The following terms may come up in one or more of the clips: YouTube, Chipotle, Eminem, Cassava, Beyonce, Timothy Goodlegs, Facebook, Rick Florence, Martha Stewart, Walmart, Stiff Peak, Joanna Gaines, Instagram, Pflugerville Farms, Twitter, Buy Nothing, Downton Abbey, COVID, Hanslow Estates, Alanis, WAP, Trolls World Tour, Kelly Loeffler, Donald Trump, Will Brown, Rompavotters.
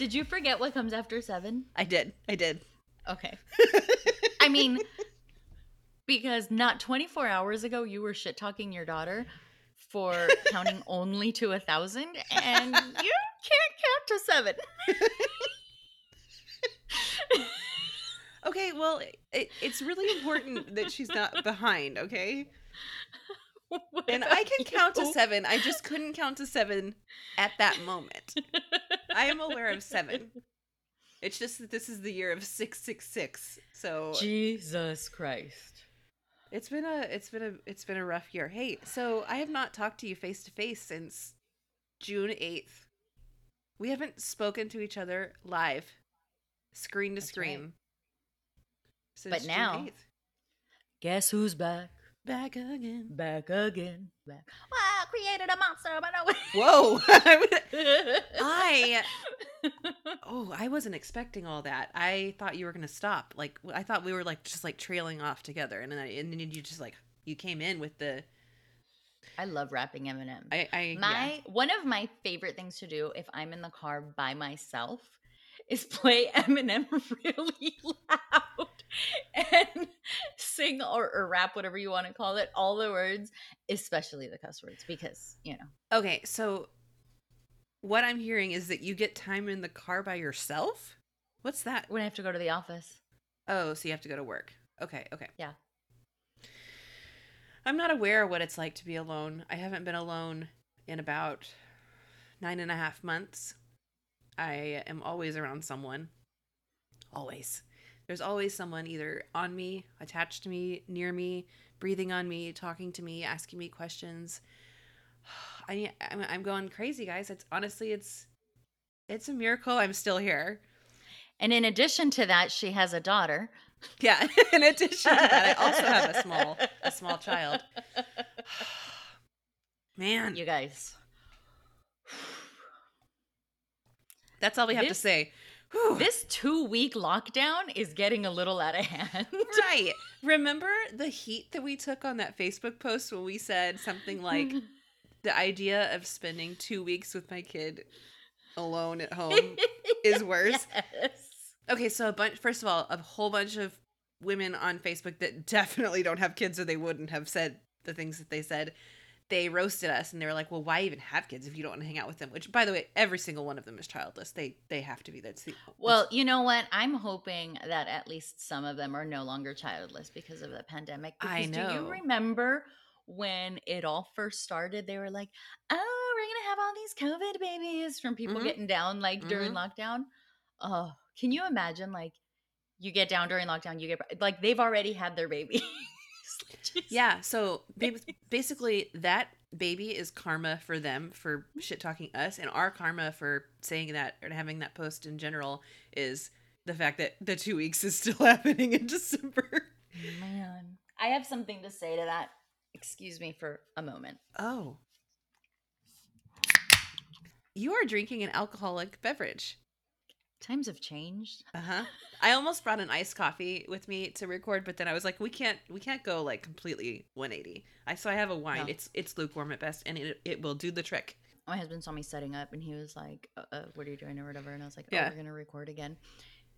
Did you forget what comes after 7? I did. Okay. I mean, because not 24 hours ago, you were shit-talking your daughter for counting only to 1,000, and you can't count to 7. Okay, well, it's really important that she's not behind, okay? What and I can count to 7. I just couldn't count to 7 at that moment. I am aware of 7. It's just that this is the year of 666. So Jesus Christ, it's been a rough year. Hey, so I have not talked to you face to face since June 8th. We haven't spoken to each other live, screen to screen. Since but June now, 8th. Guess who's back? Back again. Well, I created a monster, but no way. Whoa. I wasn't expecting all that. I thought you were going to stop. Like, I thought we were like, just like trailing off together. And then you just like, you came in with the. I love rapping Eminem. One of my favorite things to do if I'm in the car by myself is play Eminem really loud and sing or rap, whatever you want to call it, all the words, especially the cuss words, because, you know. Okay, so what I'm hearing is that you get time in the car by yourself? What's that? When I have to go to the office. Oh, so you have to go to work. Okay. Yeah. I'm not aware of what it's like to be alone. I haven't been alone in about 9.5 months. I am always around someone. Always. There's always someone either on me, attached to me, near me, breathing on me, talking to me, asking me questions. I'm going crazy, guys. It's honestly a miracle I'm still here. And in addition to that, she has a daughter. Yeah. In addition to that, I also have a small child. Man, you guys. That's all we have to say. Whew. This 2-week lockdown is getting a little out of hand. Right. Remember the heat that we took on that Facebook post when we said something like, the idea of spending 2 weeks with my kid alone at home is worse? Yes. Okay, so first of all, a whole bunch of women on Facebook that definitely don't have kids or they wouldn't have said the things that they said. They roasted us and they were like, well, why even have kids if you don't want to hang out with them? Which, by the way, every single one of them is childless. They have to be. Well, you know what? I'm hoping that at least some of them are no longer childless because of the pandemic. Because I know. Do you remember when it all first started? They were like, oh, we're going to have all these COVID babies from people getting down like during lockdown. Oh, can you imagine? Like, you get down during lockdown, you get like they've already had their baby. Yeah, so basically that baby is karma for them for shit-talking us, and our karma for saying that and having that post in general is the fact that the 2 weeks is still happening in December. Man, I have something to say to that. Excuse me for a moment. Oh. You are drinking an alcoholic beverage. Times have changed. I almost brought an iced coffee with me to record, but then I was like, we can't go like completely 180. So I have a wine. No. It's lukewarm at best, and it will do the trick. My husband saw me setting up, and he was like, "What are you doing?" or whatever, and I was like, "Oh, yeah. We're gonna record again."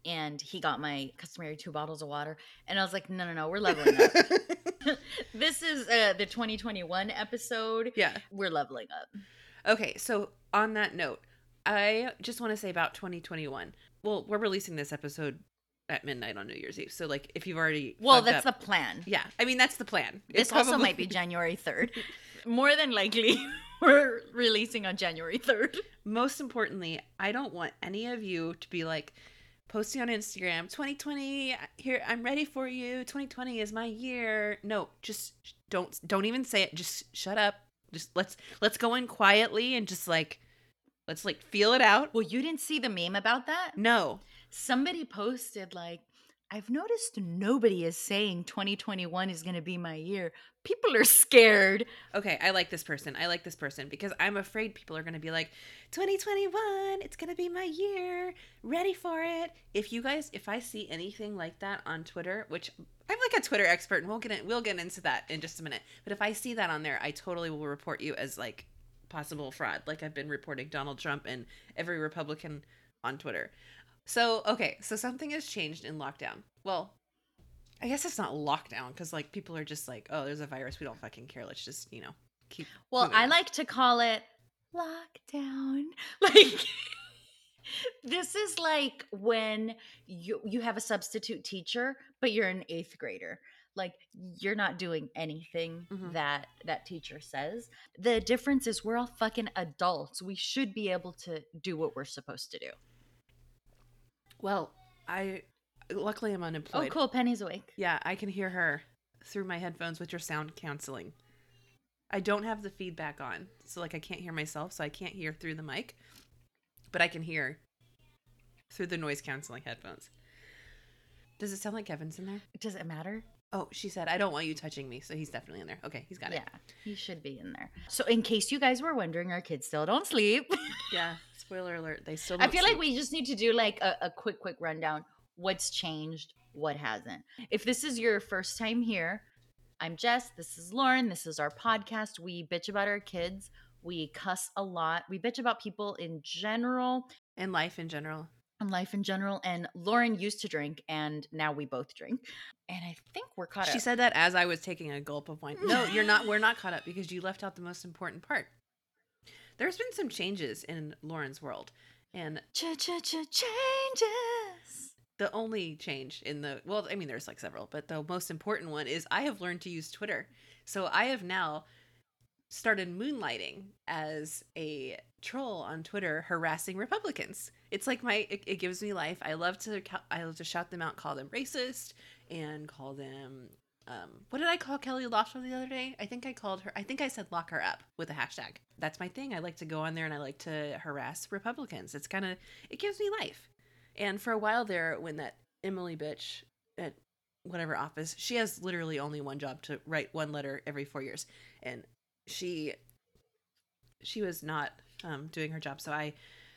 And he got my customary 2 bottles of water, and I was like, "No, we're leveling up." This is the 2021 episode. Yeah, we're leveling up. Okay, so on that note. I just want to say about 2021. Well, we're releasing this episode at midnight on New Year's Eve. So, like, if you've already. Well, that's the plan. Yeah. I mean, that's the plan. This also might be January 3rd. More than likely, we're releasing on January 3rd. Most importantly, I don't want any of you to be like posting on Instagram, 2020, here, I'm ready for you. 2020 is my year. No, just don't even say it. Just shut up. Just let's go in quietly and just like. Let's like feel it out. Well, you didn't see the meme about that? No. Somebody posted like, I've noticed nobody is saying 2021 is going to be my year. People are scared. Okay, I like this person because I'm afraid people are going to be like, 2021, it's going to be my year. Ready for it. If I see anything like that on Twitter, which I'm like a Twitter expert and we'll get into that in just a minute. But if I see that on there, I totally will report you as like, possible fraud, like I've been reporting Donald Trump and every Republican on Twitter. So, okay. So something has changed in lockdown. Well, I guess it's not lockdown because, like, people are just like, oh, there's a virus. We don't fucking care. Let's just, you know, keep. Well, I like to call it lockdown. Like, this is like when you have a substitute teacher, but you're an eighth grader. Like, you're not doing anything that teacher says. The difference is we're all fucking adults. We should be able to do what we're supposed to do. Well, luckily I'm unemployed. Oh, cool. Penny's awake. Yeah, I can hear her through my headphones with your sound canceling. I don't have the feedback on, so, like, I can't hear myself, so I can't hear through the mic. But I can hear through the noise canceling headphones. Does it sound like Kevin's in there? Does it matter? Oh, she said, I don't want you touching me. So he's definitely in there. Okay, he's got it. Yeah, he should be in there. So in case you guys were wondering, our kids still don't sleep. Yeah, spoiler alert. They still don't sleep. I feel like we just need to do like a quick rundown. What's changed? What hasn't? If this is your first time here, I'm Jess. This is Lauren. This is our podcast. We bitch about our kids. We cuss a lot. We bitch about people in general. And life in general. And Lauren used to drink, and now we both drink. And I think we're caught up. She said that as I was taking a gulp of wine. No, you're not. We're not caught up because you left out the most important part. There's been some changes in Lauren's world. And changes. The only change in the, well, I mean, there's like several, but the most important one is I have learned to use Twitter. So I have now started moonlighting as a troll on Twitter harassing Republicans. It's like it gives me life. I love to shout them out, call them racist, and call them what did I call Kelly Loeffler the other day? I said lock her up with a hashtag. That's my thing. I like to go on there and I like to harass Republicans. It's kind of, it gives me life. And for a while there, when that Emily bitch at whatever office, she has literally only one job, to write one letter every 4 years, and she was not doing her job. So I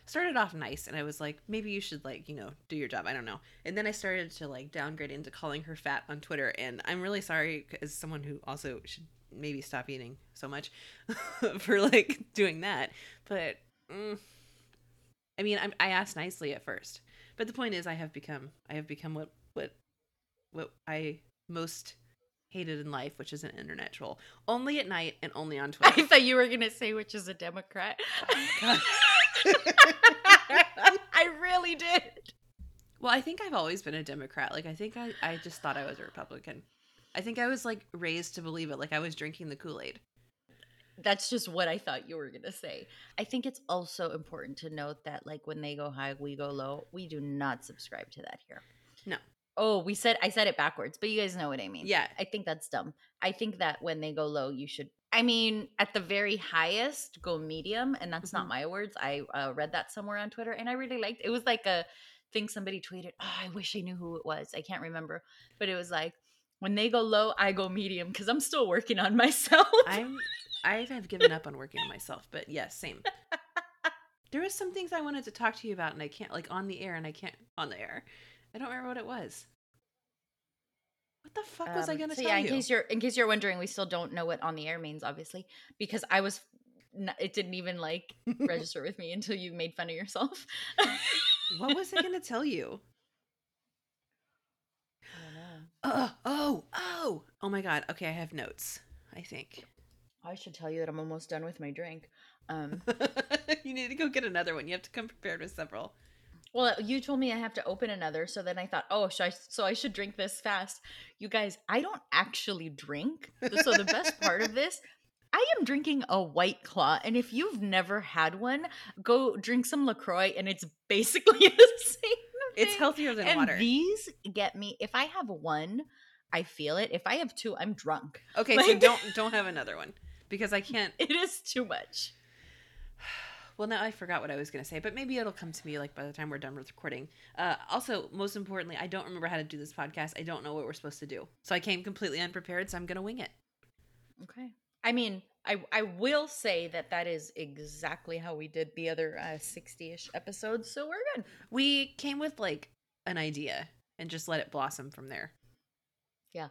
started off nice and I was like, maybe you should, like, you know, do your job. I don't know. And then I started to, like, downgrade into calling her fat on Twitter. And I'm really sorry, as someone who also should maybe stop eating so much for, like, doing that. But I mean, I asked nicely at first, but the point is I have become what I most hated in life, which is an internet troll. Only at night and only on Twitter. I thought you were gonna say, which is a Democrat. Oh, I really did. Well, I think I've always been a Democrat. Like, I think I just thought I was a Republican. I think I was, like, raised to believe it. Like, I was drinking the Kool-Aid. That's just what I thought you were gonna say. I think it's also important to note that, like, when they go high, we go low. We do not subscribe to that here. No. Oh, I said it backwards, but you guys know what I mean. Yeah. I think that's dumb. I think that when they go low, you should, I mean, at the very highest, go medium. And that's not my words. I read that somewhere on Twitter and I really liked it. It was like a thing somebody tweeted. Oh, I wish I knew who it was. I can't remember. But it was like, when they go low, I go medium, because I'm still working on myself. I have given up on working on myself, but yes, same. There was some things I wanted to talk to you about and I can't, like, on the air. I don't remember what it was. What the fuck was I going to tell you? In case you're wondering, we still don't know what on the air means, obviously, because it didn't even, like, register with me until you made fun of yourself. What was I going to tell you? I don't know. Oh my God. Okay. I have notes, I think. I should tell you that I'm almost done with my drink. You need to go get another one. You have to come prepared with several. Well, you told me I have to open another, so then I thought, so I should drink this fast. You guys, I don't actually drink. So the best part of this, I am drinking a White Claw, and if you've never had one, go drink some LaCroix, and it's basically the same thing. It's healthier than water. And these get me. If I have one, I feel it. If I have two, I'm drunk. Okay, like, so don't have another one because I can't. It is too much. Well, now I forgot what I was going to say, but maybe it'll come to me, like, by the time we're done with recording. Also, most importantly, I don't remember how to do this podcast. I don't know what we're supposed to do. So I came completely unprepared, so I'm going to wing it. Okay. I mean, I will say that is exactly how we did the other 60-ish episodes, so we're good. We came with, like, an idea and just let it blossom from there. Yeah.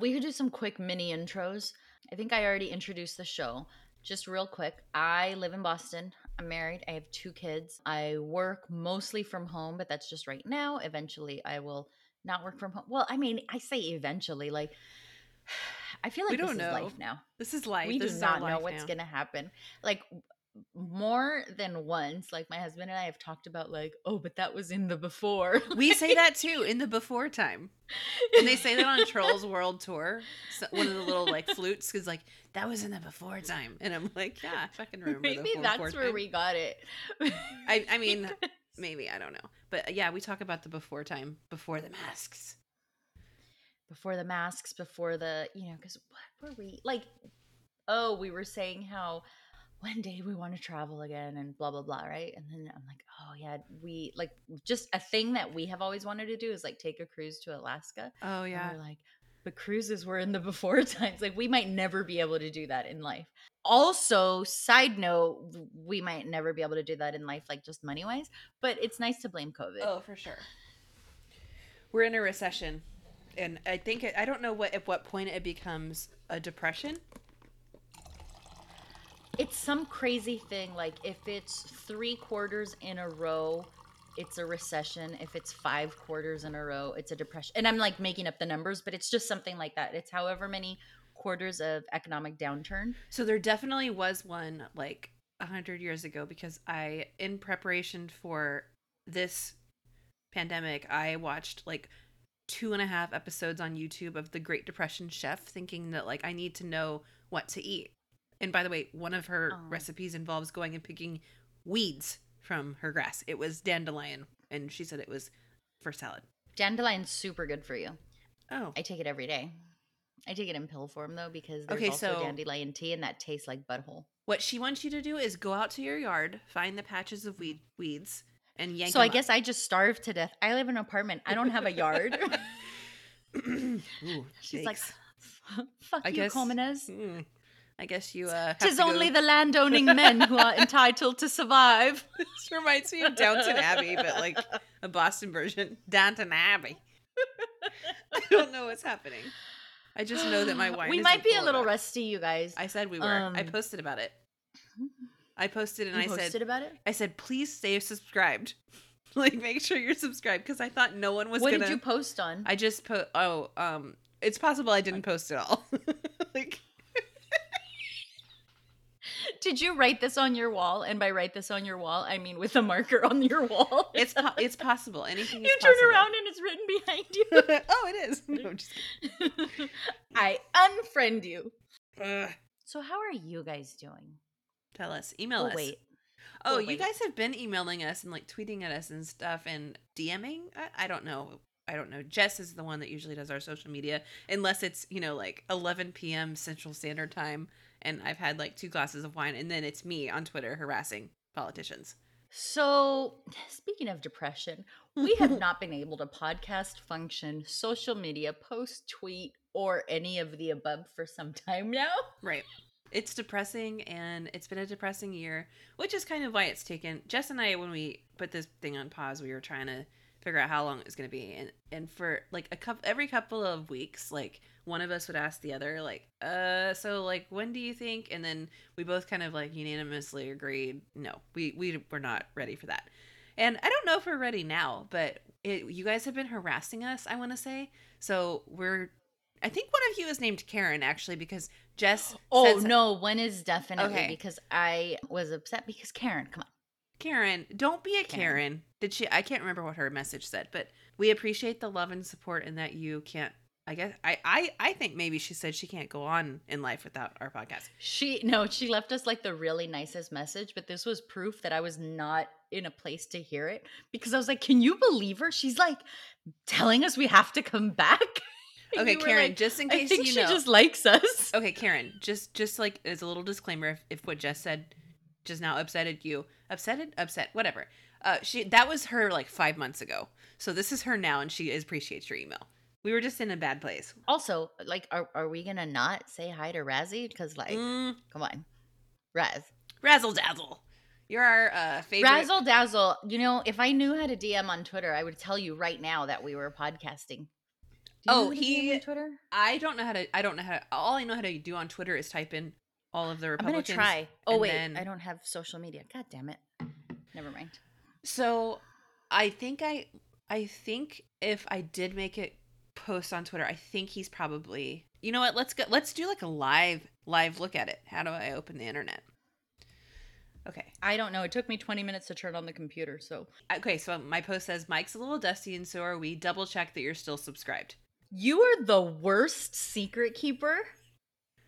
We could do some quick mini intros. I think I already introduced the show. Just real quick, I live in Boston. I'm married. I have 2 kids. I work mostly from home, but that's just right now. Eventually, I will not work from home. Well, I mean, I say eventually. Like, I feel like this is life now. This is life. We do not know what's going to happen. Like, more than once, like my husband and I have talked about like, oh, but that was in the before. We say that too, in the before time. And they say that on Trolls World Tour. So one of the little like flutes is like, that was in the before time. And I'm like, yeah, I fucking remember. Maybe that's where we got it. I mean, maybe, I don't know. But yeah, we talk about the before time, before the masks. Before the masks, before the, you know, because what were we like? Oh, we were saying how one day we want to travel again and blah, blah, blah, right? And then I'm like, oh, yeah, we like just a thing that we have always wanted to do is like take a cruise to Alaska. Oh, yeah. And we're like, but cruises were in the before times. Like we might never be able to do that in life. Also, side note, we might never be able to do that in life, like just money wise, but it's nice to blame COVID. Oh, for sure. We're in a recession. And I think, I don't know at what point it becomes a depression. It's some crazy thing, like if it's 3 quarters in a row, it's a recession. If it's 5 quarters in a row, it's a depression. And I'm like making up the numbers, but it's just something like that. It's however many quarters of economic downturn. So there definitely was one like 100 years ago, because I, in preparation for this pandemic, I watched like 2.5 episodes on YouTube of the Great Depression chef, thinking that like I need to know what to eat. And by the way, one of her recipes involves going and picking weeds from her grass. It was dandelion, and she said it was for salad. Dandelion's super good for you. Oh. I take it every day. I take it in pill form, though, because there's also dandelion tea, and that tastes like butthole. What she wants you to do is go out to your yard, find the patches of weeds, and yank them up. So I guess I just starved to death. I live in an apartment. I don't have a yard. Ooh, she's yikes. Like, fuck I you, guess, commoners. Mm. I guess you have to go. 'Tis only the landowning men who are entitled to survive. This reminds me of Downton Abbey, but like a Boston version. Downton Abbey. I don't know what's happening. I just know that my wine we might be a little rusty, you guys. I said we were. I posted about it. I posted and I said. You posted about it? I said, please stay subscribed. Like, make sure you're subscribed, because I thought no one was going to. What did you post on? I just put, it's possible I didn't post at all. Like. Did you write this on your wall? And by write this on your wall, I mean with a marker on your wall. It's possible. Anything is possible. You turn around and it's written behind you. Oh, it is. No, I'm just kidding. I unfriend you. So how are you guys doing? Tell us. Email us. Wait. Oh, you guys have been emailing us and like tweeting at us and stuff and DMing. I don't know. Jess is the one that usually does our social media, unless it's, you know, like 11 p.m. Central Standard Time. And I've had like 2 glasses of wine, and then it's me on Twitter harassing politicians. So speaking of depression, we have not been able to podcast, function, social media, post, tweet, or any of the above for some time now. Right. It's depressing, and it's been a depressing year, which is kind of why it's taken. Jess and I, when we put this thing on pause, we were trying to figure out how long it was going to be. And for like every couple of weeks, like one of us would ask the other, like, so like, when do you think? And then we both kind of like unanimously agreed, no, we're not ready for that. And I don't know if we're ready now, but you guys have been harassing us, I want to say. So I think one of you is named Karen, actually, because Jess. Oh, no, one is definitely okay. Because I was upset because Karen, come on. Karen, don't be a Karen. Did she? I can't remember what her message said, but we appreciate the love and support, and that you can't. I guess I think maybe she said she can't go on in life without our podcast. She left us like the really nicest message, but this was proof that I was not in a place to hear it, because I was like, can you believe her? She's like telling us we have to come back. Okay, Karen, like, just in case you know. I think she just likes us. Okay, Karen, just like as a little disclaimer, if what Jess said just now upset, whatever. That was her like 5 months ago. So this is her now, and she appreciates your email. We were just in a bad place. Also, like, are we going to not say hi to Razzie? Because, like, come on. Razzle Dazzle. You're our favorite. Razzle Dazzle. You know, if I knew how to DM on Twitter, I would tell you right now that we were podcasting. Do you know how to DM on Twitter? I don't know how to. All I know how to do on Twitter is type in all of the Republicans. I'm going to try. Oh, wait. Then... I don't have social media. God damn it. Never mind. So I think if I did make it post on Twitter, I think he's probably, you know what? Let's go. Let's do like a live look at it. How do I open the internet? Okay. I don't know. It took me 20 minutes to turn on the computer. So, okay. So my post says, Mike's a little dusty and so are we. Double check that you're still subscribed. You are the worst secret keeper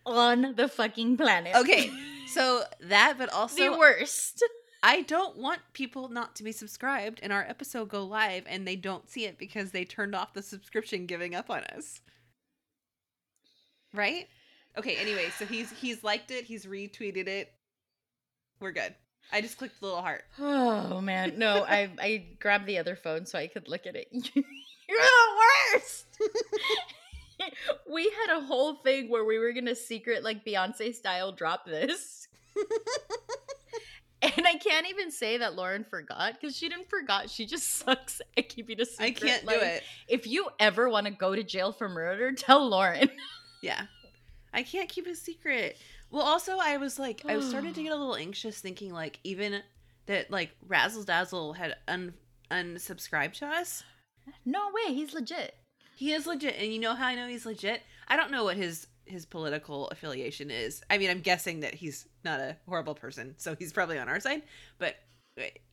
on the fucking planet. Okay. So that, but also the worst. I don't want people not to be subscribed and our episode go live and they don't see it because they turned off the subscription, giving up on us. Right? Okay. Anyway, so he's liked it. He's retweeted it. We're good. I just clicked the little heart. Oh, man. No, I grabbed the other phone so I could look at it. You're the worst. We had a whole thing where we were going to secret, like, Beyonce style drop this. And I can't even say that Lauren forgot because she didn't forgot. She just sucks at keeping a secret. I can't do it. If you ever want to go to jail for murder, tell Lauren. Yeah. I can't keep a secret. Well, also, I was like, I started to get a little anxious thinking, like, even that, like, Razzle Dazzle had unsubscribed to us. No way. He's legit. He is legit. And you know how I know he's legit? I don't know what his political affiliation is. I mean, I'm guessing that he's not a horrible person, so he's probably on our side. But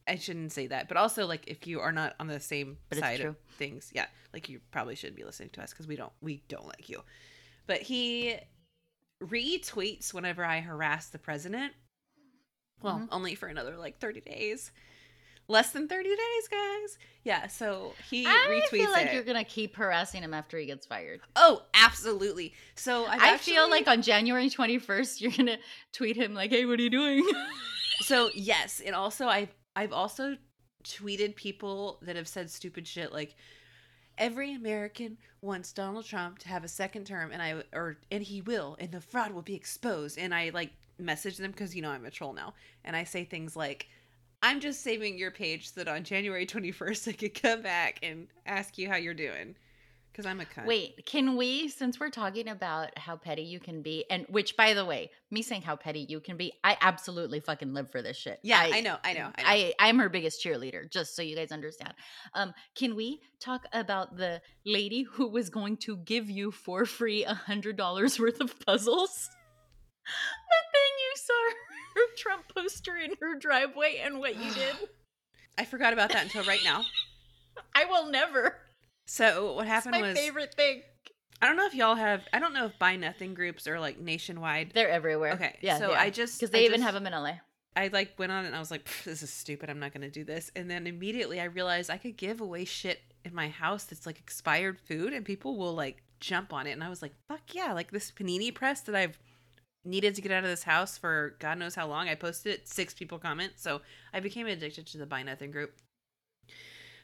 I shouldn't say that. But also, like, if you are not on the same side of things, yeah, like, you probably shouldn't be listening to us because we don't like you. But he retweets whenever I harass the president. Well, only for another, like, 30 days. Less than 30 days, guys. Yeah, so he retweets it. I feel like you're going to keep harassing him after he gets fired. Oh, absolutely. So I feel like on January 21st, you're going to tweet him like, hey, what are you doing? So, yes. And also, I've also tweeted people that have said stupid shit like, every American wants Donald Trump to have a second term, and he will, and the fraud will be exposed. And I, like, message them because, you know, I'm a troll now. And I say things like, I'm just saving your page so that on January 21st, I could come back and ask you how you're doing because I'm a cunt. Wait, can we, since we're talking about how petty you can be, and which, by the way, me saying how petty you can be, I absolutely fucking live for this shit. Yeah, I know. I'm her biggest cheerleader, just so you guys understand. Can we talk about the lady who was going to give you for free $100 worth of puzzles? But then you saw her Trump poster in her driveway and what you did. I forgot about that until right now. I will never. So what happened was my favorite thing. I don't know if y'all have, I don't know if Buy Nothing groups are like nationwide. They're everywhere. Okay. Yeah. So I just, because they even have them in LA. I like went on and I was like, this is stupid. I'm not going to do this. And then immediately I realized I could give away shit in my house that's like expired food and people will like jump on it. And I was like, fuck yeah. Like this panini press that I've needed to get out of this house for God knows how long. I posted it. 6 people comment. So I became addicted to the Buy Nothing group.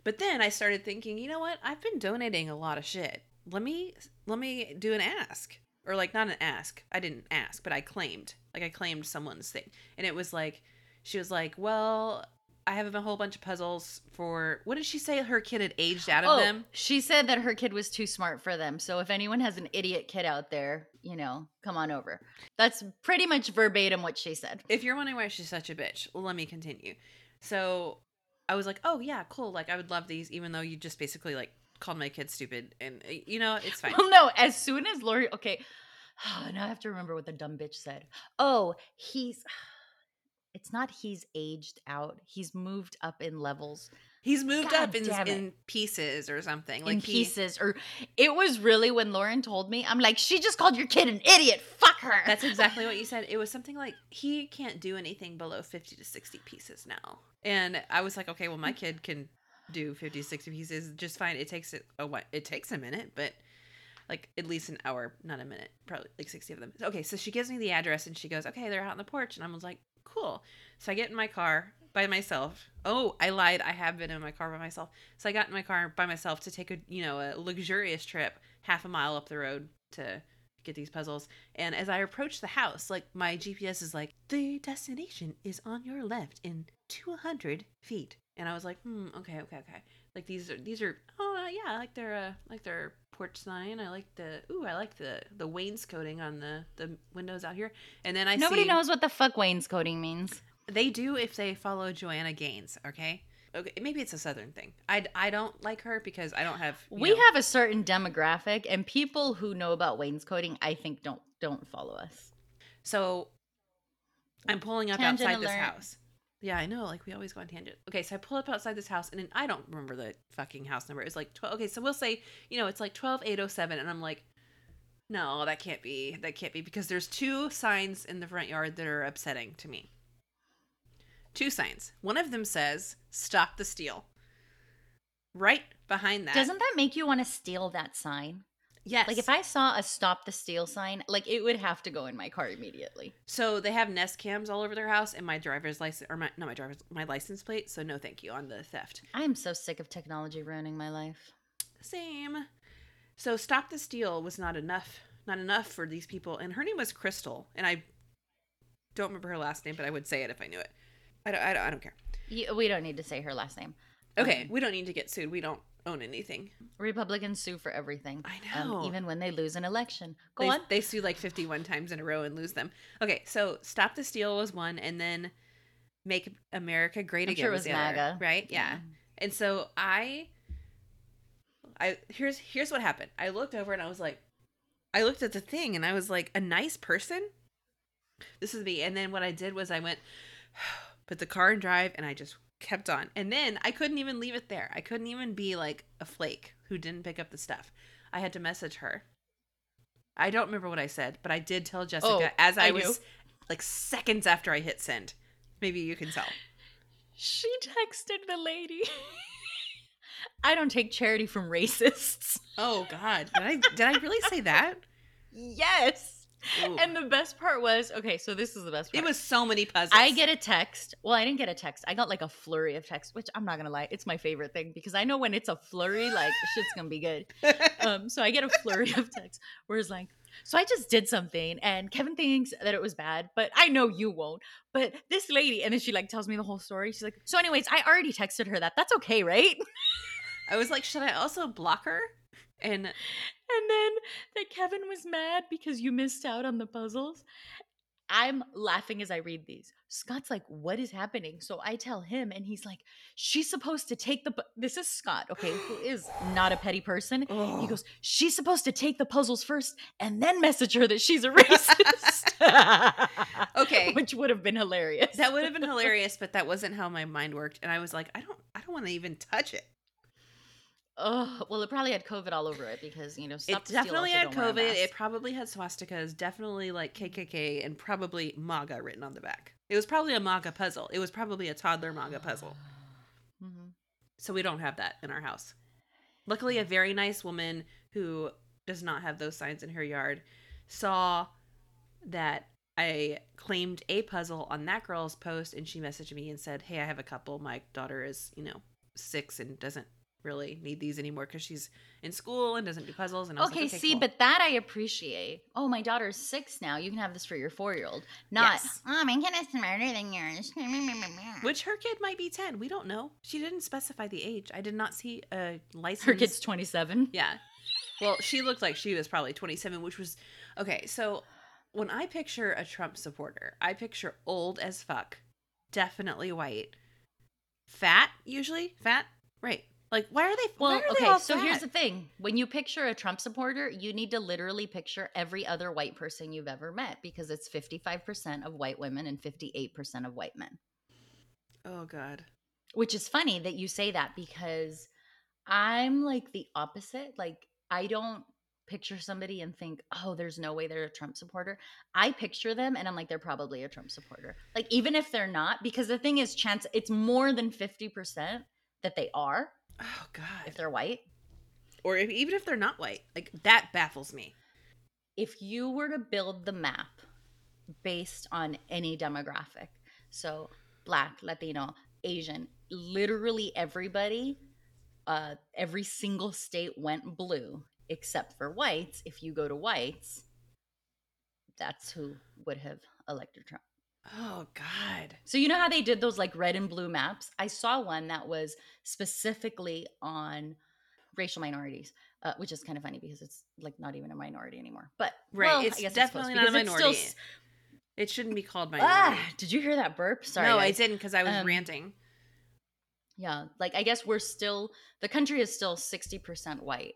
But then I started thinking, you know what? I've been donating a lot of shit. Let me do an ask. Or like not an ask. I didn't ask, but I claimed. Like I claimed someone's thing. And it was like, she was like, well, I have a whole bunch of puzzles for, what did she say her kid had aged out of them? She said that her kid was too smart for them. So if anyone has an idiot kid out there, you know, come on over. That's pretty much verbatim what she said. If you're wondering why she's such a bitch, let me continue. So I was like, oh yeah, cool. Like I would love these, even though you just basically like called my kid stupid and you know, it's fine. Well, no, as soon as Lori, okay. Now I have to remember what the dumb bitch said. Oh, it's not he's aged out. He's moved up in levels. He's moved up in pieces or something. Like in pieces. Or it was really when Lauren told me, I'm like, she just called your kid an idiot. Fuck her. That's exactly what you said. It was something like, he can't do anything below 50 to 60 pieces now. And I was like, okay, well, my kid can do 50, 60 pieces just fine. It takes a minute, but like at least an hour, not a minute, probably like 60 of them. Okay, so she gives me the address and she goes, okay, they're out on the porch. And I was like, cool. So I get in my car by myself. Oh, I lied. I have been in my car by myself. So I got in my car by myself to take a luxurious trip half a mile up the road to get these puzzles. And as I approach the house, like my GPS is like, the destination is on your left in 200 feet. And I was like, okay. Like they're porch sign. I like the I like the wainscoting on the windows out here. And then I Nobody knows what the fuck wainscoting means. They do if they follow Joanna Gaines, okay? Okay, maybe it's a Southern thing. I don't like her because I don't have. We have a certain demographic, and people who know about wainscoting, I think don't follow us. So I'm pulling up tangent outside alert. This house. Yeah, I know. Like we always go on tangent. Okay, so I pull up outside this house, and then I don't remember the fucking house number. It was like 12. Okay, so we'll say it's like 12807, and I'm like, no, that can't be because there's two signs in the front yard that are upsetting to me. Two signs. One of them says, stop the steal. Right behind that. Doesn't that make you want to steal that sign? Yes. Like if I saw a stop the steal sign, like it would have to go in my car immediately. So they have Nest cams all over their house and my driver's license, or my license plate. So no thank you on the theft. I am so sick of technology ruining my life. Same. So stop the steal was not enough for these people. And her name was Crystal. And I don't remember her last name, but I would say it if I knew it. I don't care. We don't need to say her last name. Okay, we don't need to get sued. We don't own anything. Republicans sue for everything. I know. Even when they lose an election. Go on. They sue like 51 times in a row and lose them. Okay, so Stop the Steal was one, and then Make America Great Again was the other. MAGA. Right? Yeah. And so I here's what happened. I looked over and I was like, I looked at the thing and I was like, a nice person? This is me. And then what I did was I went... put the car in drive, and I just kept on. And then I couldn't even leave it there. I couldn't even be like a flake who didn't pick up the stuff. I had to message her. I don't remember what I said, but I did tell Jessica as I was like seconds after I hit send. Maybe you can tell. She texted the lady. I don't take charity from racists. Oh, God. Did I really say that? Yes. Ooh. And the best part was, okay, so this is the best part. It was so many puzzles. I get a text. Well, I didn't get a text. I got like a flurry of texts, which I'm not going to lie. It's my favorite thing because I know when it's a flurry, like shit's going to be good. So I get a flurry of texts where it's like, so I just did something and Kevin thinks that it was bad, but I know you won't. But this lady, and then she like tells me the whole story. She's like, so anyways, I already texted her that. That's okay, right? I was like, should I also block her? And then that Kevin was mad because you missed out on the puzzles. I'm laughing as I read these. Scott's like, what is happening? So I tell him and he's like, she's supposed to take the, this is Scott, okay, who is not a petty person. He goes, she's supposed to take the puzzles first and then message her that she's a racist. Okay. Which would have been hilarious. That would have been hilarious, but that wasn't how my mind worked. And I was like, I don't want to even touch it. Oh, well, it probably had COVID all over it because, Stop the Steal definitely had COVID. It probably had swastikas, definitely like KKK and probably MAGA written on the back. It was probably a MAGA puzzle. It was probably a toddler MAGA puzzle. Mm-hmm. So we don't have that in our house. Luckily, a very nice woman who does not have those signs in her yard saw that I claimed a puzzle on that girl's post and she messaged me and said, hey, I have a couple. My daughter is, 6 and doesn't really need these anymore because she's in school and doesn't do puzzles. And I was like, okay, see, cool. But that I appreciate. Oh, my daughter's 6 now. You can have this for your 4-year-old. Not, yes. Oh, my kid is smarter than yours. Which her kid might be 10. We don't know. She didn't specify the age. I did not see a license. Her kid's 27. Yeah. Well, she looked like she was probably 27, which was, okay, so when I picture a Trump supporter, I picture old as fuck, definitely white, fat, usually, fat, right. Like, why are they all so fat? Here's the thing. When you picture a Trump supporter, you need to literally picture every other white person you've ever met because it's 55% of white women and 58% of white men. Oh, God. Which is funny that you say that because I'm like the opposite. Like, I don't picture somebody and think, oh, there's no way they're a Trump supporter. I picture them and I'm like, they're probably a Trump supporter. Like, even if they're not, because the thing is, it's more than 50% that they are. Oh, God. If they're white. Or even if they're not white. Like, that baffles me. If you were to build the map based on any demographic, so Black, Latino, Asian, literally everybody, every single state went blue except for whites. If you go to whites, that's who would have elected Trump. Oh, God. So you know how they did those like red and blue maps? I saw one that was specifically on racial minorities. which is kind of funny because it's like not even a minority anymore. But right, well, it's definitely not a minority. Still... It shouldn't be called minority. Did you hear that burp? Sorry. No, I didn't because I was ranting. Yeah, like I guess we're still – the country is still 60% white.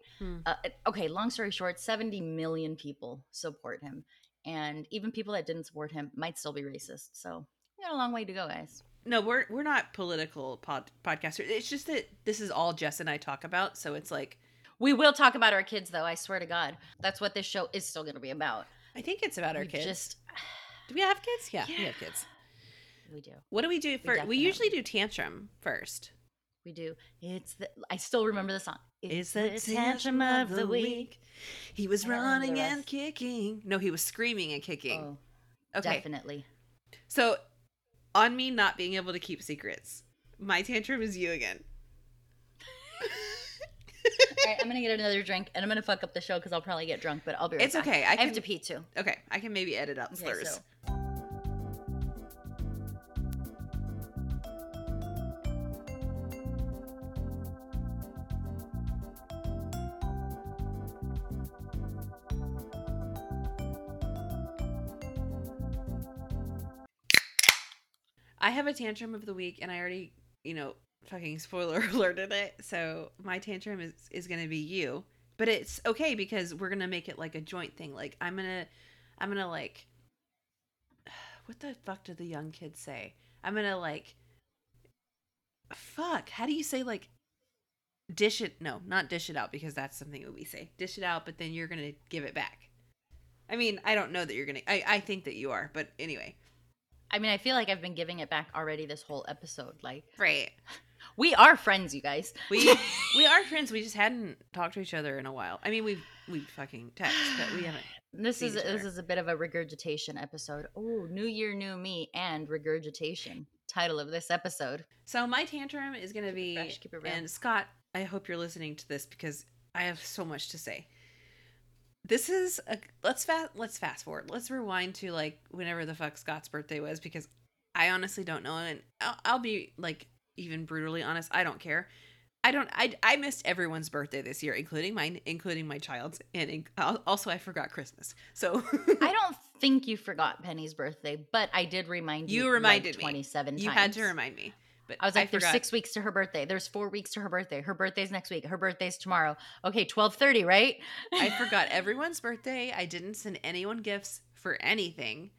Okay, long story short, 70 million people support him. And even people that didn't support him might still be racist. So we got a long way to go, guys. No, we're not political podcasters. It's just that this is all Jess and I talk about. So it's like – we will talk about our kids, though. I swear to God. That's what this show is still going to be about. I think it's about our kids. Do we have kids? Yeah, we have kids. We do. What do we do first? We usually do tantrum first. We do. I still remember the song. It's the tantrum of the week. He was running and kicking. No, he was screaming and kicking. Oh, okay. Definitely. So, on me not being able to keep secrets, my tantrum is you again. All right, I'm going to get another drink, and I'm going to fuck up the show because I'll probably get drunk, but I'll be right back. It's okay. I have to pee, too. Okay. I can maybe edit out slurs. I have a tantrum of the week, and I already, fucking spoiler alerted it. So my tantrum is going to be you, but it's okay because we're going to make it like a joint thing. Like I'm going to like, what the fuck did the young kids say? I'm going to like, fuck. How do you say like dish it? No, not dish it out because that's something that we say. Dish it out, but then you're going to give it back. I mean, I don't know that you're going to, I think that you are, but anyway. I mean, I feel like I've been giving it back already this whole episode. Like, right. We are friends, you guys. We are friends. We just hadn't talked to each other in a while. I mean, we've fucking text, but we haven't. This is a bit of a regurgitation episode. Oh, New Year, New Me and regurgitation. Title of this episode. So my tantrum is going to be, and Scott, I hope you're listening to this because I have so much to say. This is let's fast forward. Let's rewind to like whenever the fuck Scott's birthday was because I honestly don't know, and I'll be like even brutally honest. I don't care. I missed everyone's birthday this year, including mine, including my child's, and also I forgot Christmas. So I don't think you forgot Penny's birthday, but I did remind you. You reminded me 27 times. You had to remind me. But I was like, there's 6 weeks to her birthday. There's 4 weeks to her birthday. Her birthday's next week. Her birthday's tomorrow. Okay, 12:30, right? I forgot everyone's birthday. I didn't send anyone gifts for anything.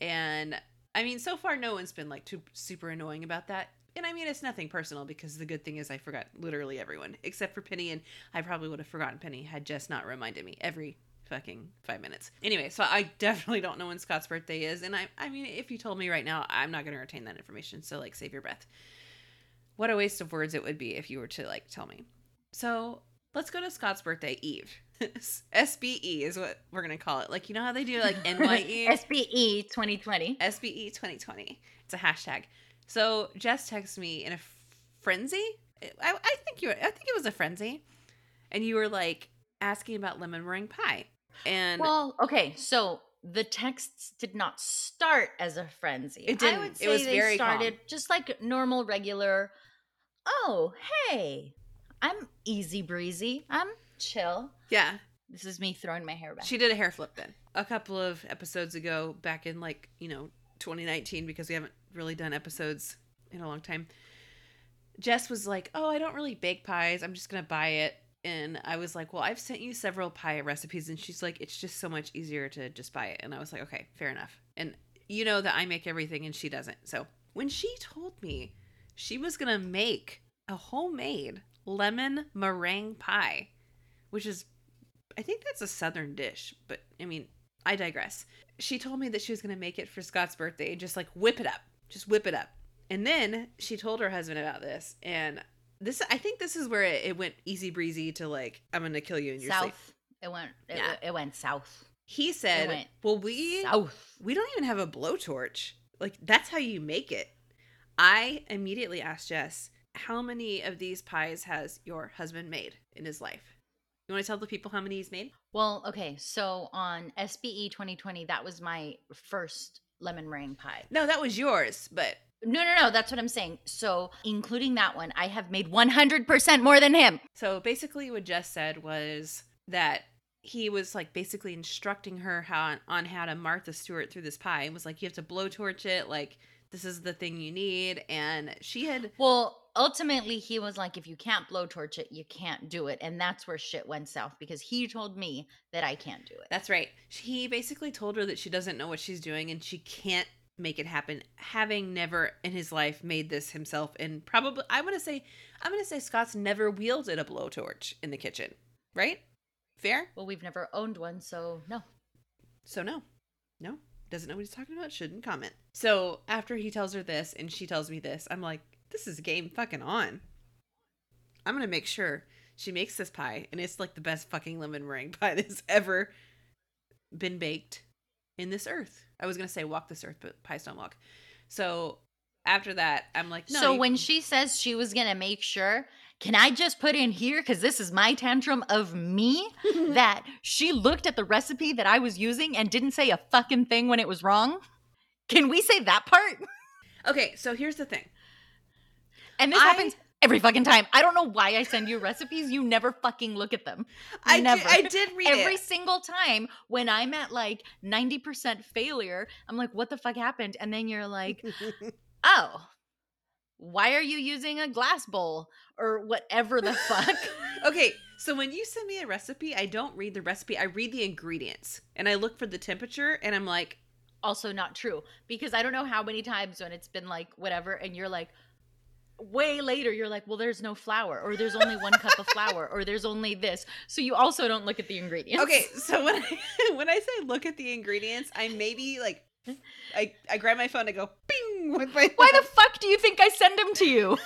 And I mean, so far, no one's been like too super annoying about that. And I mean, it's nothing personal because the good thing is I forgot literally everyone except for Penny. And I probably would have forgotten Penny had Jess not reminded me every fucking 5 minutes. Anyway, so I definitely don't know when Scott's birthday is, and I mean, if you told me right now, I'm not going to retain that information, so like save your breath. What a waste of words it would be if you were to like tell me. So let's go to Scott's birthday eve. SBE is what we're going to call it. Like, you know how they do like NYE? SBE 2020. SBE 2020. It's a hashtag. So Jess texts me in a frenzy. I think it was a frenzy, and you were like asking about lemon meringue pie. And well, okay, so the texts did not start as a frenzy. It didn't. I would say it was they very started calm. Just like normal, regular. Oh, hey, I'm easy breezy. I'm chill. Yeah, this is me throwing my hair back. She did a hair flip then a couple of episodes ago, back in like 2019, because we haven't really done episodes in a long time. Jess was like, "Oh, I don't really bake pies. I'm just gonna buy it." And I was like, well, I've sent you several pie recipes. And she's like, it's just so much easier to just buy it. And I was like, okay, fair enough. And you know that I make everything and she doesn't. So when she told me she was going to make a homemade lemon meringue pie, which is, I think that's a Southern dish, but I mean, I digress. She told me that she was going to make it for Scott's birthday and just like whip it up, just whip it up. And then she told her husband about this, and I think this is where it went easy breezy to like, I'm going to kill you in your sleep. It went south. He said, well, we don't even have a blowtorch. Like, that's how you make it. I immediately asked Jess, how many of these pies has your husband made in his life? You want to tell the people how many he's made? Well, okay. So on SBE 2020, that was my first lemon meringue pie. No, that was yours, but No. That's what I'm saying. So including that one, I have made 100% more than him. So basically what Jess said was that he was like basically instructing her on how to Martha Stewart through this pie and was like, you have to blowtorch it. Like, this is the thing you need. And she had... Well, ultimately he was like, if you can't blowtorch it, you can't do it. And that's where shit went south because he told me that I can't do it. That's right. He basically told her that she doesn't know what she's doing and she can't make it happen, having never in his life made this himself. And probably, I'm going to say Scott's never wielded a blowtorch in the kitchen, right? Fair? Well, we've never owned one, so no. So no. No. Doesn't know what he's talking about, shouldn't comment. So after he tells her this and she tells me this, I'm like, this is game fucking on. I'm going to make sure she makes this pie, and it's like the best fucking lemon meringue pie that's ever been baked in this earth. I was going to say walk this earth, but pies don't walk. So after that, I'm like, no. So when she says she was going to make sure... Can I just put in here, because this is my tantrum of me, that she looked at the recipe that I was using and didn't say a fucking thing when it was wrong? Can we say that part? Okay, so here's the thing. And this happens every fucking time. I don't know why I send you recipes. You never fucking look at them. I did read every single time when I'm at like 90% failure, I'm like, what the fuck happened? And then you're like, oh, why are you using a glass bowl or whatever the fuck? Okay, so when you send me a recipe, I don't read the recipe. I read the ingredients and I look for the temperature and I'm like... Also not true, because I don't know how many times when it's been like whatever and you're like... Way later, you're like, well, there's no flour, or there's only one cup of flour, or there's only this. So you also don't look at the ingredients. Okay, so when I say look at the ingredients, I maybe like... I grab my phone and I go, bing! With my phone. Why the fuck do you think I send them to you?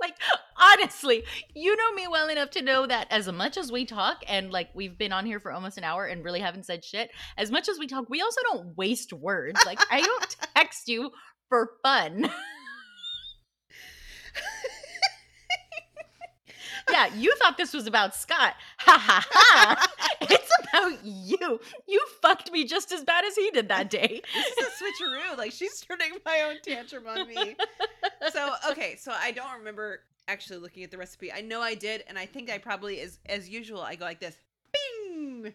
Like, honestly, you know me well enough to know that as much as we talk, and like we've been on here for almost an hour and really haven't said shit, as much as we talk, we also don't waste words. Like, I don't text you for fun. Yeah, you thought this was about Scott. Ha ha ha. It's about you. You fucked me just as bad as he did that day. This is a switcheroo. Like, she's turning my own tantrum on me. So, okay. So I don't remember actually looking at the recipe. I know I did. And I think I probably, as usual, I go like this. Bing.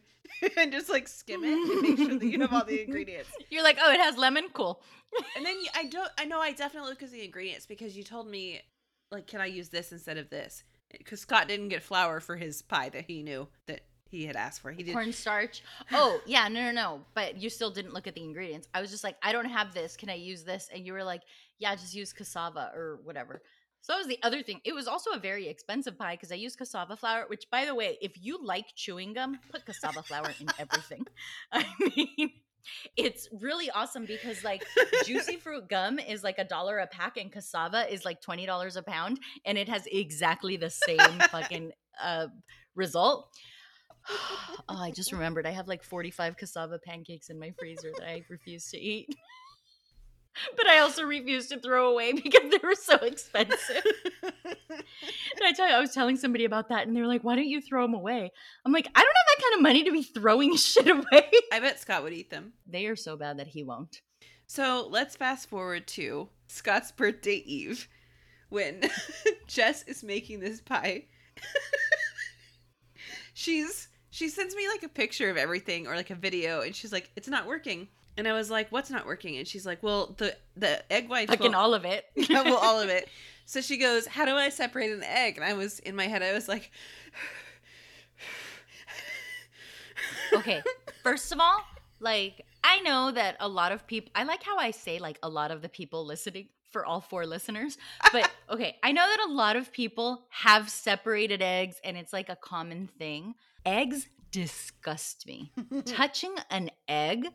And just like skim it and make sure that you have all the ingredients. You're like, oh, it has lemon? Cool. And then I definitely look at the ingredients because you told me, like, can I use this instead of this? Because Scott didn't get flour for his pie that he knew that he had asked for. He did cornstarch. Oh, yeah. No. But you still didn't look at the ingredients. I was just like, I don't have this. Can I use this? And you were like, yeah, just use cassava or whatever. So that was the other thing. It was also a very expensive pie because I used cassava flour, which, by the way, if you like chewing gum, put cassava flour in everything. I mean... It's really awesome because like juicy fruit gum is like $1 a pack and cassava is like $20 a pound and it has exactly the same fucking result. Oh, I just remembered I have like 45 cassava pancakes in my freezer that I refuse to eat. But I also refuse to throw away because they were so expensive. And I was telling somebody about that and they were like, why don't you throw them away? I'm like, I don't have that kind of money to be throwing shit away. I bet Scott would eat them. They are so bad that he won't. So let's fast forward to Scott's birthday eve when Jess is making this pie. She sends me like a picture of everything or like a video and she's like, it's not working. And I was like, what's not working? And she's like, well, the egg white. Fucking all of it. Yeah, well, all of it. So she goes, how do I separate an egg? And I was, in my head, I was like. Okay. First of all, like, I know that a lot of people, I like how I say like a lot of the people listening for all four listeners. But okay, I know that a lot of people have separated eggs and it's like a common thing. Eggs disgust me. Touching an egg.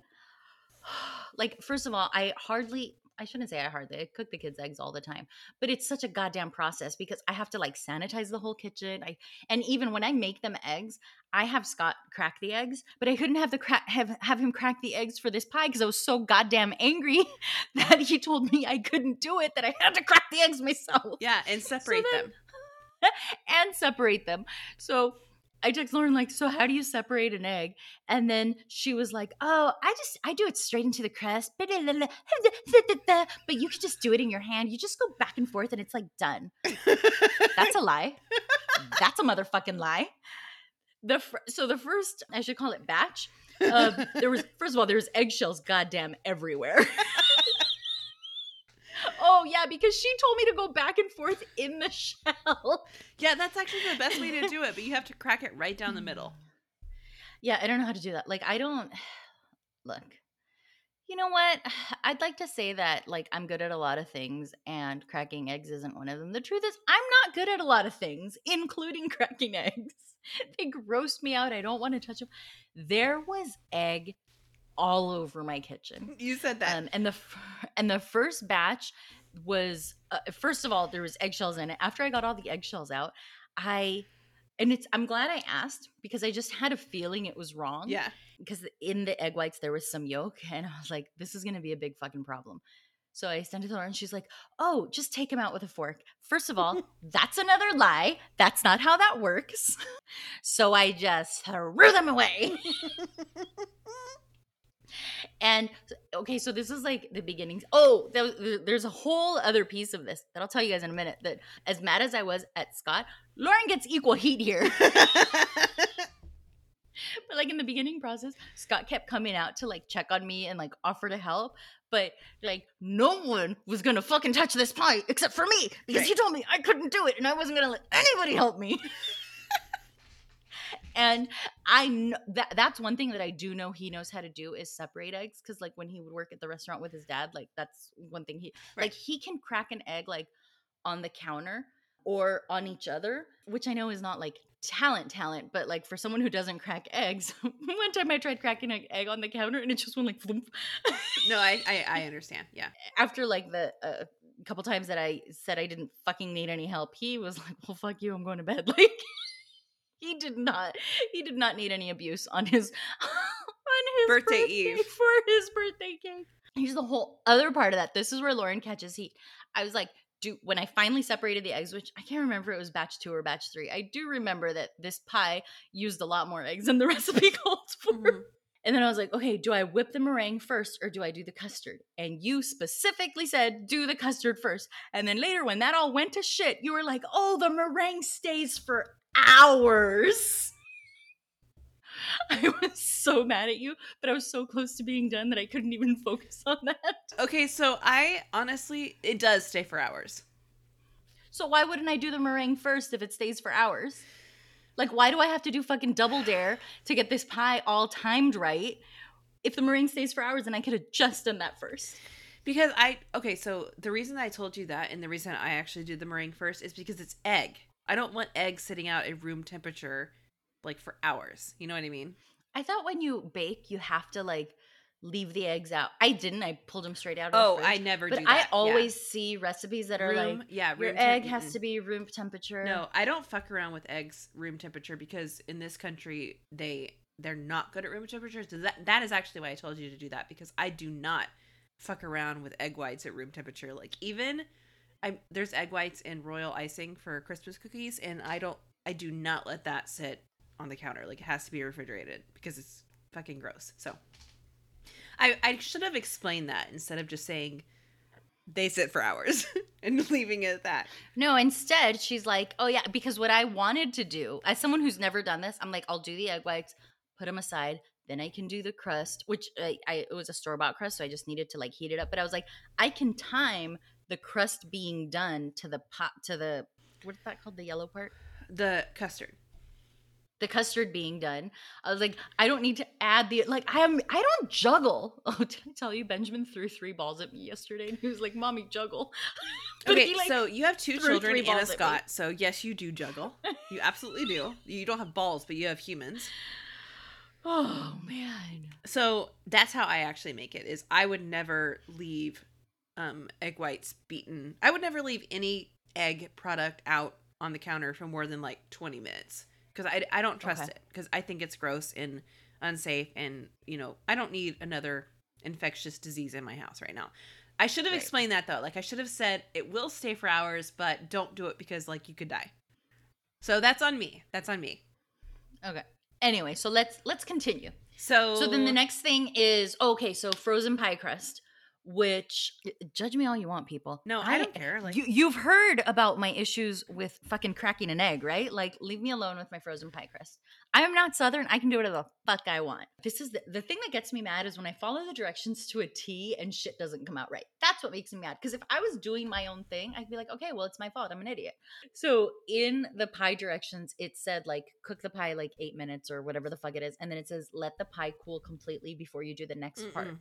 Like, first of all, I cook the kids' eggs all the time, but it's such a goddamn process because I have to like sanitize the whole kitchen. And even when I make them eggs, I have Scott crack the eggs, but I couldn't have him crack the eggs for this pie because I was so goddamn angry that he told me I couldn't do it, that I had to crack the eggs myself. Yeah, and separate them. So I text Lauren like, so how do you separate an egg? And then she was like, oh, I do it straight into the crust. But you could just do it in your hand. You just go back and forth and it's like done. That's a lie. That's a motherfucking lie. So the first, I should call it batch. There was eggshells goddamn everywhere. Oh, yeah, because she told me to go back and forth in the shell. Yeah, that's actually the best way to do it, but you have to crack it right down the middle. Yeah, I don't know how to do that. Like, I don't – look, you know what? I'd like to say that, like, I'm good at a lot of things, and cracking eggs isn't one of them. The truth is I'm not good at a lot of things, including cracking eggs. They gross me out. I don't want to touch them. There was egg all over my kitchen. You said that. And the first batch was, first of all, there was eggshells in it. After I got all the eggshells out, I'm glad I asked because I just had a feeling it was wrong. Yeah. Because in the egg whites, there was some yolk and I was like, this is going to be a big fucking problem. So I sent it to her and she's like, oh, just take them out with a fork. First of all, that's another lie. That's not how that works. So I just threw them away. And okay, so this is like the beginnings. Oh, there's a whole other piece of this that I'll tell you guys in a minute, that as mad as I was at Scott, Lauren gets equal heat here. But like in the beginning process, Scott kept coming out to like check on me and like offer to help. But like no one was going to fucking touch this pie except for me because he told me I couldn't do it and I wasn't going to let anybody help me. And I know that's one thing that I do know he knows how to do is separate eggs, because like when he would work at the restaurant with his dad, like that's one thing he like he can crack an egg like on the counter or on each other, which I know is not like talent, but like for someone who doesn't crack eggs, one time I tried cracking an egg on the counter and it just went like thump. No, I understand. Yeah. After like the couple times that I said I didn't fucking need any help, he was like, well, fuck you, I'm going to bed. Like. He did not need any abuse on his birthday eve for his birthday cake. Here's the whole other part of that. This is where Lauren catches heat. I was like, when I finally separated the eggs, which I can't remember if it was batch 2 or batch 3. I do remember that this pie used a lot more eggs than the recipe called for. Mm-hmm. And then I was like, okay, do I whip the meringue first or do I do the custard? And you specifically said, do the custard first. And then later when that all went to shit, you were like, oh, the meringue stays for hours. I was so mad at you, but I was so close to being done that I couldn't even focus on that. Okay, so I honestly, it does stay for hours. So why wouldn't I do the meringue first if it stays for hours? Like, why do I have to do fucking double dare to get this pie all timed right if the meringue stays for hours and I could have just done that first? Because so the reason I told you that and the reason I actually do the meringue first is because it's egg. I don't want eggs sitting out at room temperature, like, for hours. You know what I mean? I thought when you bake, you have to, like, leave the eggs out. I didn't. I pulled them straight out of the fridge. Oh, I never do that. But I always see recipes that are your egg has to be room temperature. No, I don't fuck around with eggs room temperature because in this country, they're not good at room temperature. So that is actually why I told you to do that, because I do not fuck around with egg whites at room temperature. Like, even... there's egg whites in royal icing for Christmas cookies, and I do not let that sit on the counter. Like, it has to be refrigerated because it's fucking gross. So I should have explained that instead of just saying they sit for hours and leaving it at that. No, instead she's like, oh yeah, because what I wanted to do as someone who's never done this, I'm like, I'll do the egg whites, put them aside. Then I can do the crust, which it was a store-bought crust, so I just needed to like heat it up. But I was like, I can time the crust being done to the pot, to the, what's that called? The yellow part? The custard being done. I was like, I don't need to add the, like, I don't juggle. Oh, did I tell you Benjamin threw 3 balls at me yesterday? And he was like, Mommy, juggle. Okay, he, like, so you have 2 children and a Scott. So yes, you do juggle. You absolutely do. You don't have balls, but you have humans. Oh man. So that's how I actually make it, is I would never leave egg whites beaten. I would never leave any egg product out on the counter for more than like 20 minutes because I don't trust it, because I think it's gross and unsafe, and you know, I don't need another infectious disease in my house right now. I should have explained that though. Like, I should have said it will stay for hours, but don't do it because like you could die. So that's on me. Okay. Anyway, so let's continue. So then the next thing is, okay, so frozen pie crust, which, judge me all you want, people. No, I don't care. Like, you've heard about my issues with fucking cracking an egg, right? Like, leave me alone with my frozen pie crust. I am not Southern. I can do whatever the fuck I want. This is the thing that gets me mad is when I follow the directions to a T and shit doesn't come out right. That's what makes me mad. Because if I was doing my own thing, I'd be like, okay, well, it's my fault. I'm an idiot. So in the pie directions, it said like cook the pie like 8 minutes or whatever the fuck it is. And then it says let the pie cool completely before you do the next part.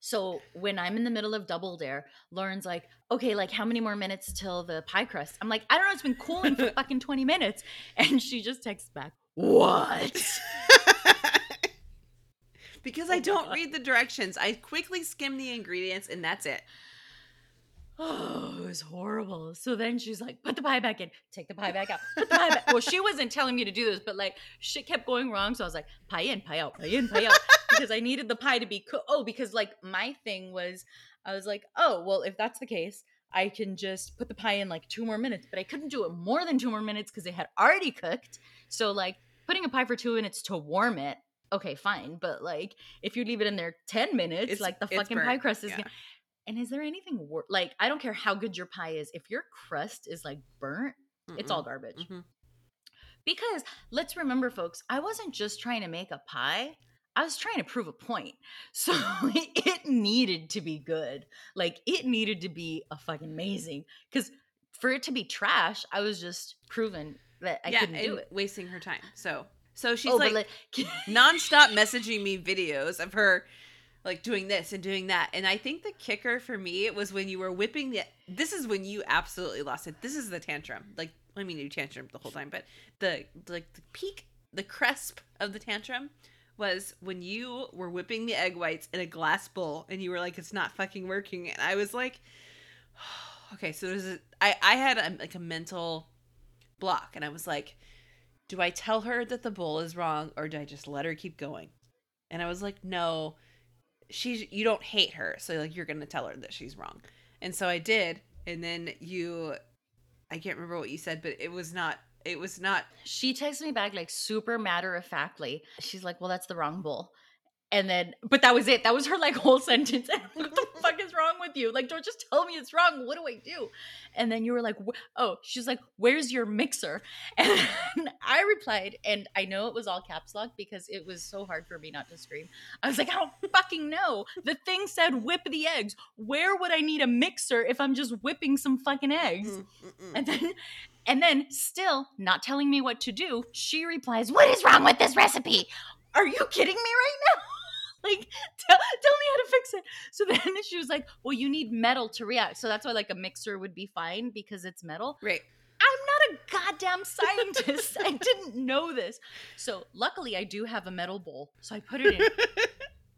So when I'm in the middle of Double Dare, Lauren's like, okay, like how many more minutes till the pie crust? I'm like, I don't know. It's been cooling for fucking 20 minutes. And she just texts back, what? Because I don't read the directions. I quickly skim the ingredients and that's it. Oh, it was horrible. So then she's like, put the pie back in, take the pie back out, put the pie back. Well, she wasn't telling me to do this, but like shit kept going wrong. So I was like, pie in, pie out, pie in, pie out. Because I needed the pie to be cooked. Oh, because like my thing was, I was like, oh, well, if that's the case, I can just put the pie in like 2 more minutes. But I couldn't do it more than 2 more minutes because it had already cooked. So like putting a pie for 2 minutes to warm it. Okay, fine. But like if you leave it in there 10 minutes, it's, like the fucking burnt. Pie crust is going to. And is there anything worse? Like, I don't care how good your pie is. If your crust is like burnt, it's all garbage. Because let's remember, folks, I wasn't just trying to make a pie. I was trying to prove a point. So it needed to be good. Like, it needed to be a fucking amazing. Because for it to be trash, I was just proving that I couldn't do it. Wasting her time. So she's like nonstop messaging me videos of her like doing this and doing that. And I think the kicker for me, it was when you were whipping this is when you absolutely lost it. This is the tantrum. Like, I mean, you tantrum the whole time, but the peak, the cresp of the tantrum was when you were whipping the egg whites in a glass bowl and you were like, it's not fucking working. And I was like, oh, okay, so there's I had a mental block and I was like, do I tell her that the bowl is wrong or do I just let her keep going? And I was like, no, you don't hate her, so like you're gonna tell her that she's wrong. And so I did, and then I can't remember what you said, but it was not. She texted me back like super matter of factly. She's like, well, that's the wrong bowl. And then, but that was it. That was her like whole sentence. What the fuck is wrong with you? Like, don't just tell me it's wrong. What do I do? And then you were like, oh, she's like, where's your mixer? And I replied, and I know it was all caps lock because it was so hard for me not to scream. I was like, I don't fucking know. The thing said whip the eggs. Where would I need a mixer if I'm just whipping some fucking eggs? And then still not telling me what to do, she replies, what is wrong with this recipe? Are you kidding me right now? Like, tell me how to fix it. So then she was like, well, you need metal to react. So that's why like a mixer would be fine because it's metal. Right. I'm not a goddamn scientist. I didn't know this. So luckily I do have a metal bowl. So I put it in.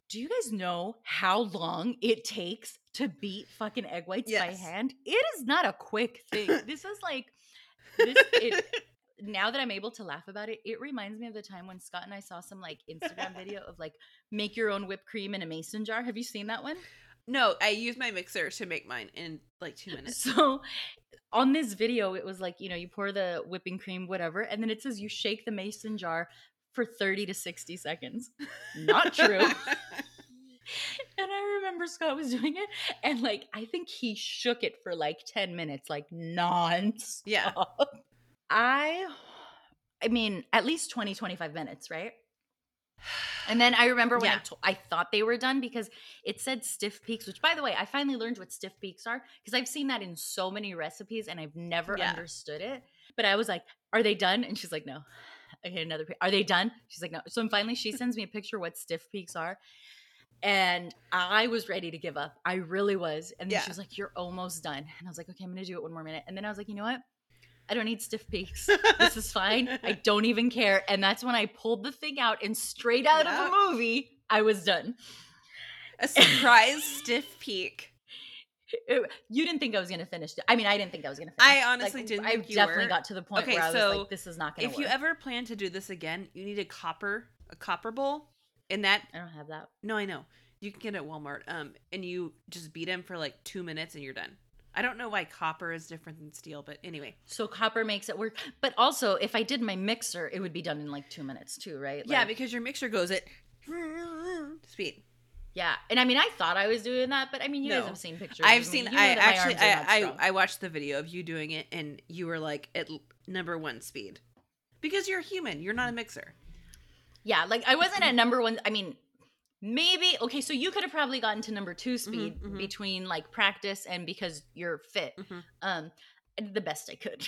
Do you guys know how long it takes to beat fucking egg whites by hand? It is not a quick thing. This is like, now that I'm able to laugh about it, it reminds me of the time when Scott and I saw some like Instagram video of like make your own whipped cream in a mason jar. Have you seen that one? No, I used my mixer to make mine in like 2 minutes. So on this video, it was like, you know, you pour the whipping cream, whatever. And then it says you shake the mason jar for 30 to 60 seconds. Not true. And I remember Scott was doing it. And like, I think he shook it for like 10 minutes, like nonstop. Yeah. I mean, at least 20, 25 minutes, right? And then I remember when I thought they were done because it said stiff peaks, which by the way, I finally learned what stiff peaks are because I've seen that in so many recipes and I've never understood it. But I was like, are they done? And she's like, no. Okay, another peak. Are they done? She's like, no. So finally she sends me a picture of what stiff peaks are. And I was ready to give up. I really was. And then she was like, you're almost done. And I was like, okay, I'm going to do it 1 more minute. And then I was like, you know what? I don't need stiff peaks. This is fine. I don't even care. And that's when I pulled the thing out and straight out of a movie, I was done. A surprise stiff peak. You didn't think I was going to finish it. I mean, I didn't think I was going to finish it. I honestly didn't think you were. I definitely got to the point where I was like, this is not going to work. If you ever plan to do this again, you need a copper bowl. And that. I don't have that. No, I know. You can get it at Walmart. And you just beat them for like 2 minutes and you're done. I don't know why copper is different than steel, but anyway. So copper makes it work. But also, if I did my mixer, it would be done in like 2 minutes too, right? Like, yeah, because your mixer goes at speed. Yeah. And I mean, I thought I was doing that, but I mean, you guys have seen pictures. I watched the video of you doing it and you were like at number one speed because you're a human. You're not a mixer. Yeah. Like I wasn't at number one. I mean, maybe. Okay. So you could have probably gotten to number two speed between like practice and because you're fit. The best I could.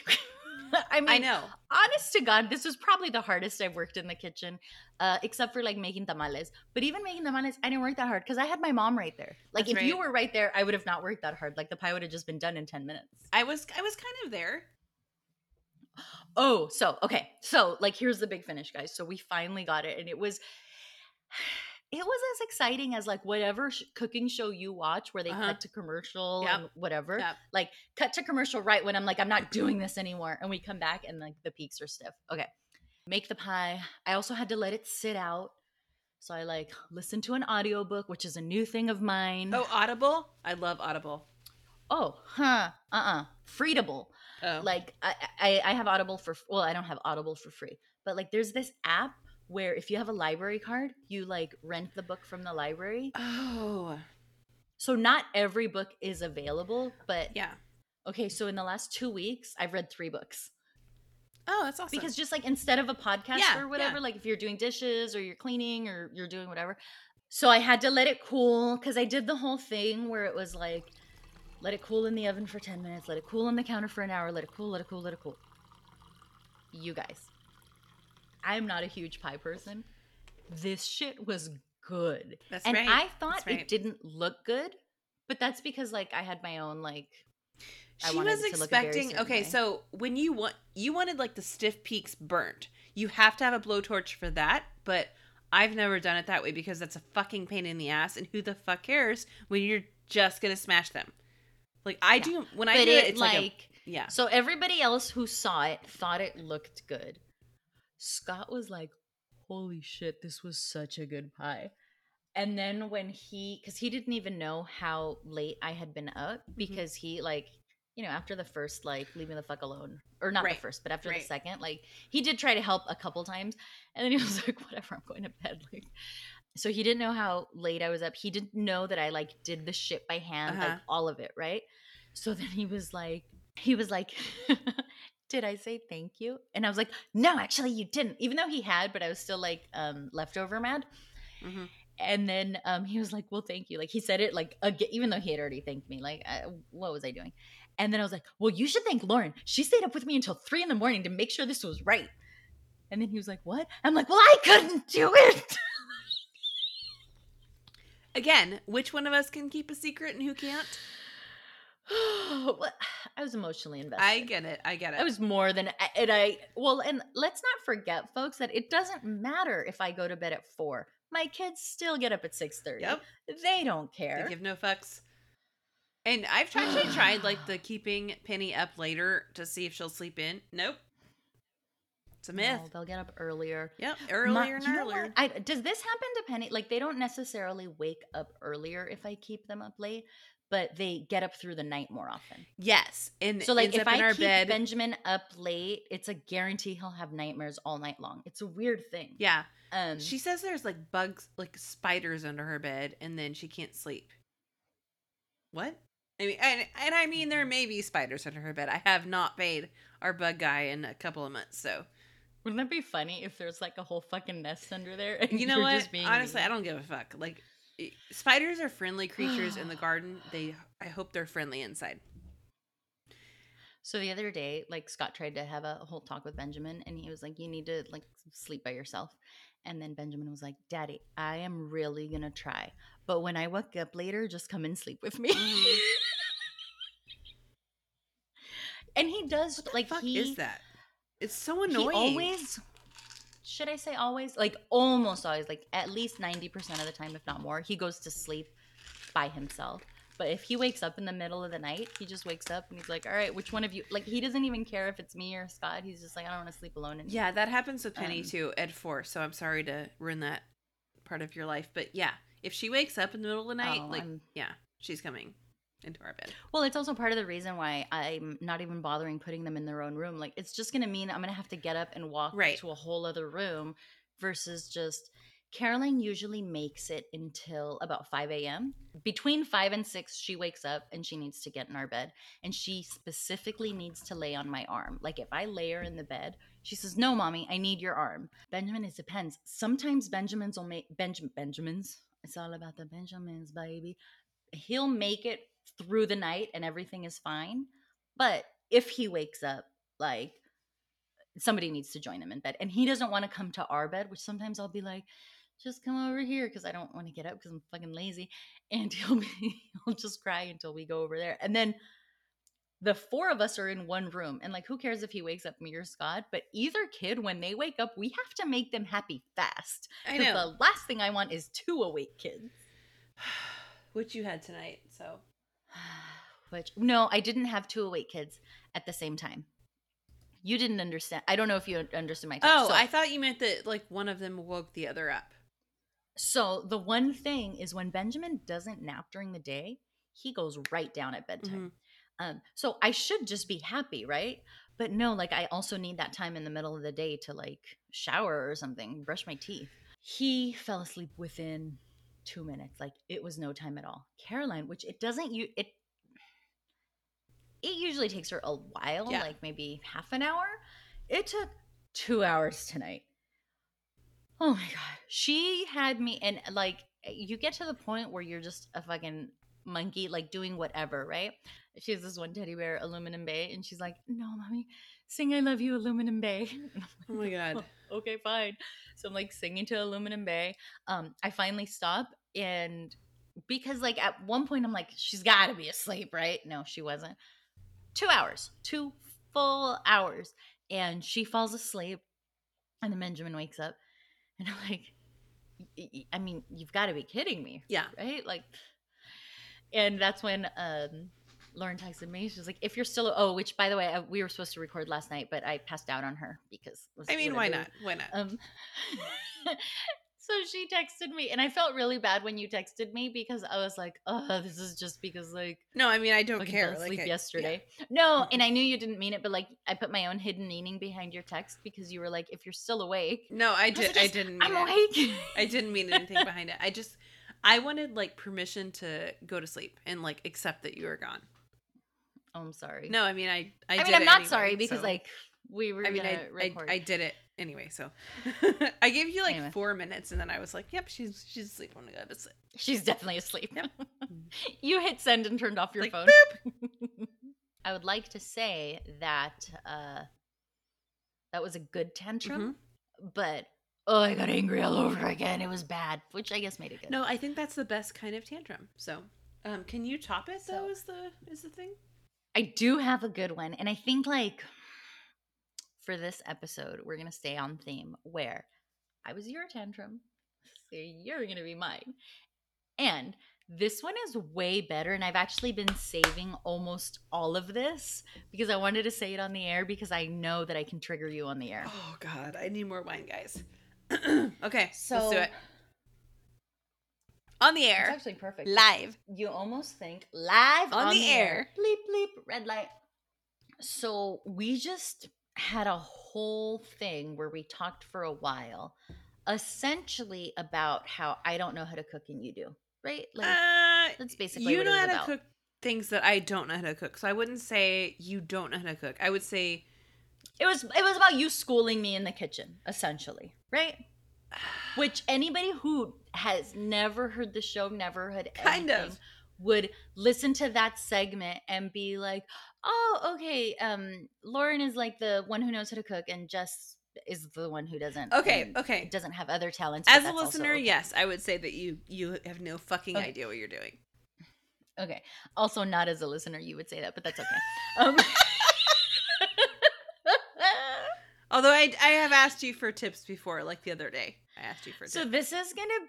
I mean, I know. Honest to God, this was probably the hardest I've worked in the kitchen, except for like making tamales. But even making tamales, I didn't work that hard because I had my mom right there. Like That's if right. you were right there, I would have not worked that hard. Like the pie would have just been done in 10 minutes. I was kind of there. Oh, so okay. So like here's the big finish, guys. So we finally got it, and it was as exciting as like whatever cooking show you watch where they cut to commercial and whatever, like cut to commercial right when I'm like, I'm not doing this anymore. And we come back and like the peaks are stiff. Okay. Make the pie. I also had to let it sit out. So I like listened to an audiobook, which is a new thing of mine. Oh, Audible. I love Audible. Oh, huh. Freedable. Oh. Like I have Audible for, well, I don't have Audible for free, but like there's this app where if you have a library card, you like rent the book from the library. Oh. So not every book is available, but yeah. Okay, so in the last 2 weeks, I've read 3 books. Oh, that's awesome. Because just like instead of a podcast or whatever, like if you're doing dishes or you're cleaning or you're doing whatever. So I had to let it cool because I did the whole thing where it was like, let it cool in the oven for 10 minutes, let it cool on the counter for an hour, let it cool, let it cool, let it cool. You guys. I'm not a huge pie person. This shit was good. That's and right. I thought right. it didn't look good, but that's because like I had my own like I She was expecting okay, way. So when you wanted like the stiff peaks burnt. You have to have a blowtorch for that, but I've never done it that way because that's a fucking pain in the ass and who the fuck cares when you're just going to smash them. Like I do when but I do it, it's like a, yeah. So everybody else who saw it thought it looked good. Scott was like, holy shit, this was such a good pie. And then when because he didn't even know how late I had been up because he like, you know, after the first, like, leave me the fuck alone. Or not the first, but after the second, like, he did try to help a couple times. And then he was like, whatever, I'm going to bed. Like, so he didn't know how late I was up. He didn't know that I like did the shit by hand, like all of it. Right. So then he was like, did I say thank you? And I was like, no, actually you didn't. Even though he had, but I was still like leftover mad. Mm-hmm. And then he was like, well, thank you. Like he said it like, again, even though he had already thanked me, like what was I doing? And then I was like, well, you should thank Lauren. She stayed up with me until 3 a.m. to make sure this was right. And then he was like, what? I'm like, well, I couldn't do it. Again, which one of us can keep a secret and who can't? I was emotionally invested. I get it. I was more than and let's not forget, folks, that it doesn't matter if I go to bed at 4. My kids still get up at 6:30. Yep. They don't care. They give no fucks. And I've tried like the keeping Penny up later to see if she'll sleep in. Nope. It's a myth. No, they'll get up earlier. Yep. Earlier. Does this happen to Penny? Like they don't necessarily wake up earlier if I keep them up late. But they get up through the night more often. Yes. And so like if I keep Benjamin up late, it's a guarantee he'll have nightmares all night long. It's a weird thing. Yeah. She says there's like bugs, like spiders under her bed and then she can't sleep. What? I mean, and I mean there may be spiders under her bed. I have not paid our bug guy in a couple of months, so. Wouldn't that be funny if there's like a whole fucking nest under there? And you know what? Just being honestly, mean. I don't give a fuck. Like. Spiders are friendly creatures in the garden. I hope they're friendly inside. So the other day, like Scott tried to have a whole talk with Benjamin and he was like, you need to like sleep by yourself. And then Benjamin was like, Daddy, I am really going to try. But when I wake up later, just come and sleep with me. And he does what the like, fuck he is that? It's so annoying. Should I say always? Like almost always, like at least 90% of the time, if not more, he goes to sleep by himself. But if he wakes up in the middle of the night, he just wakes up and he's like, all right, which one of you? Like he doesn't even care if it's me or Scott. He's just like, I don't want to sleep alone anymore. Yeah, that happens with Penny too at 4. So I'm sorry to ruin that part of your life. But yeah, if she wakes up in the middle of the night, she's coming. into our bed. Well, it's also part of the reason why I'm not even bothering putting them in their own room. Like, it's just going to mean I'm going to have to get up and walk to a whole other room versus just Caroline usually makes it until about 5 a.m. Between 5 and 6, she wakes up and she needs to get in our bed. And she specifically needs to lay on my arm. Like, if I lay her in the bed, she says, no, mommy, I need your arm. Benjamin, it depends. Sometimes Benjamin's will make – Benjamin's. It's all about the Benjamins, baby. He'll make it through the night and everything is fine. But if he wakes up, like, somebody needs to join him in bed. And he doesn't want to come to our bed, which sometimes I'll be like – just come over here because I don't want to get up because I'm fucking lazy. And he'll just cry until we go over there. And then the four of us are in one room. And like, who cares if he wakes up me or Scott? But either kid, when they wake up, we have to make them happy fast. I know. The last thing I want is two awake kids. Which you had tonight, so. No, I didn't have two awake kids at the same time. You didn't understand. I don't know if you understood my text. Oh, so, I thought you meant that like one of them woke the other up. So the one thing is when Benjamin doesn't nap during the day, he goes right down at bedtime. Mm-hmm. So I should just be happy, right? But no, like I also need that time in the middle of the day to like shower or something, brush my teeth. He fell asleep within 2 minutes. Like it was no time at all. Caroline, which it doesn't, it usually takes her a while, like maybe half an hour. It took 2 hours tonight. Oh my God. She had me, and like, you get to the point where you're just a fucking monkey, like doing whatever, right? She has this one teddy bear, Aluminum Bay, and she's like, no, mommy, sing I Love You, Aluminum Bay. Like, oh my God. Oh, okay, fine. So I'm like singing to Aluminum Bay. I finally stop, and because like at one point I'm like, she's got to be asleep, right? No, she wasn't. 2 hours, 2 full hours. And she falls asleep, and then Benjamin wakes up. And I'm like, I mean, you've got to be kidding me. Yeah. Right? Like, and that's when Lauren texted me. She was like, if you're still, which by the way, we were supposed to record last night, but I passed out on her because. I mean, why not? Why not? So she texted me, and I felt really bad when you texted me because I was like, oh, this is just because like. No, I mean, I don't care. Like yesterday. Yeah. No, and I knew you didn't mean it, but like I put my own hidden meaning behind your text because you were like, if you're still awake. No, I didn't mean it. I didn't mean anything behind it. I wanted like permission to go to sleep and like accept that you were gone. Oh, I'm sorry. No, I mean, I did it anyway, so I gave you like 4 minutes, and then I was like, "Yep, she's asleep. I'm gonna go to sleep. She's definitely asleep." Yep. You hit send and turned off your phone. Boop. I would like to say that that was a good tantrum, but I got angry all over again. It was bad, which I guess made it good. No, I think that's the best kind of tantrum. So, can you top it? Though is the thing. I do have a good one, and I think like. For this episode, we're going to stay on theme where I was your tantrum, so you're going to be mine. And this one is way better, and I've actually been saving almost all of this because I wanted to say it on the air because I know that I can trigger you on the air. Oh, God. I need more wine, guys. Okay, so let's do it. On the air. It's actually perfect. Live. You almost think live on the air. Bleep, bleep, red light. So we just had a whole thing where we talked for a while essentially about how I don't know how to cook and you do, right? Like that's basically you know how to cook things that I don't know how to cook. So I wouldn't say you don't know how to cook. I would say it was about you schooling me in the kitchen, essentially, right? Which anybody who has never heard the show, never heard anything, would listen to that segment and be like, oh, okay, Lauren is like the one who knows how to cook and Jess is the one who doesn't. Okay. Doesn't have other talents. As a listener, yes, I would say that you have no fucking idea what you're doing. Okay. Also, not as a listener, you would say that, but that's okay. Although I have asked you for tips before, like the other day. I asked you for tips. So this is gonna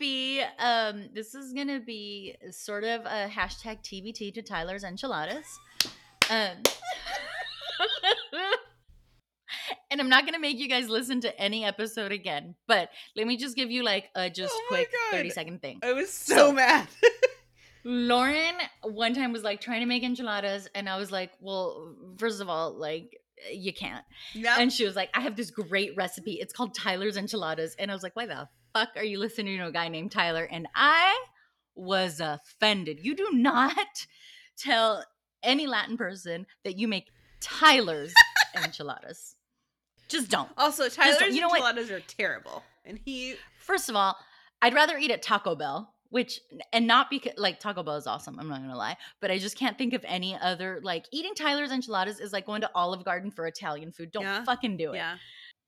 be sort of a hashtag TBT to Tyler's enchiladas. And I'm not going to make you guys listen to any episode again, but let me just give you like a quick 30-second thing. I was so mad. Lauren one time was like trying to make enchiladas, and I was like, well, first of all, like, you can't. Nope. And she was like, I have this great recipe. It's called Tyler's Enchiladas. And I was like, why the fuck are you listening to a guy named Tyler? And I was offended. You do not tell any Latin person that you make Tyler's enchiladas. Just don't. Also, Tyler's enchiladas are terrible. And he, first of all, I'd rather eat at Taco Bell, which, and not because, like, Taco Bell is awesome, I'm not gonna lie, but I just can't think of any other, like, eating Tyler's enchiladas is like going to Olive Garden for Italian food. Don't fucking do it. Yeah.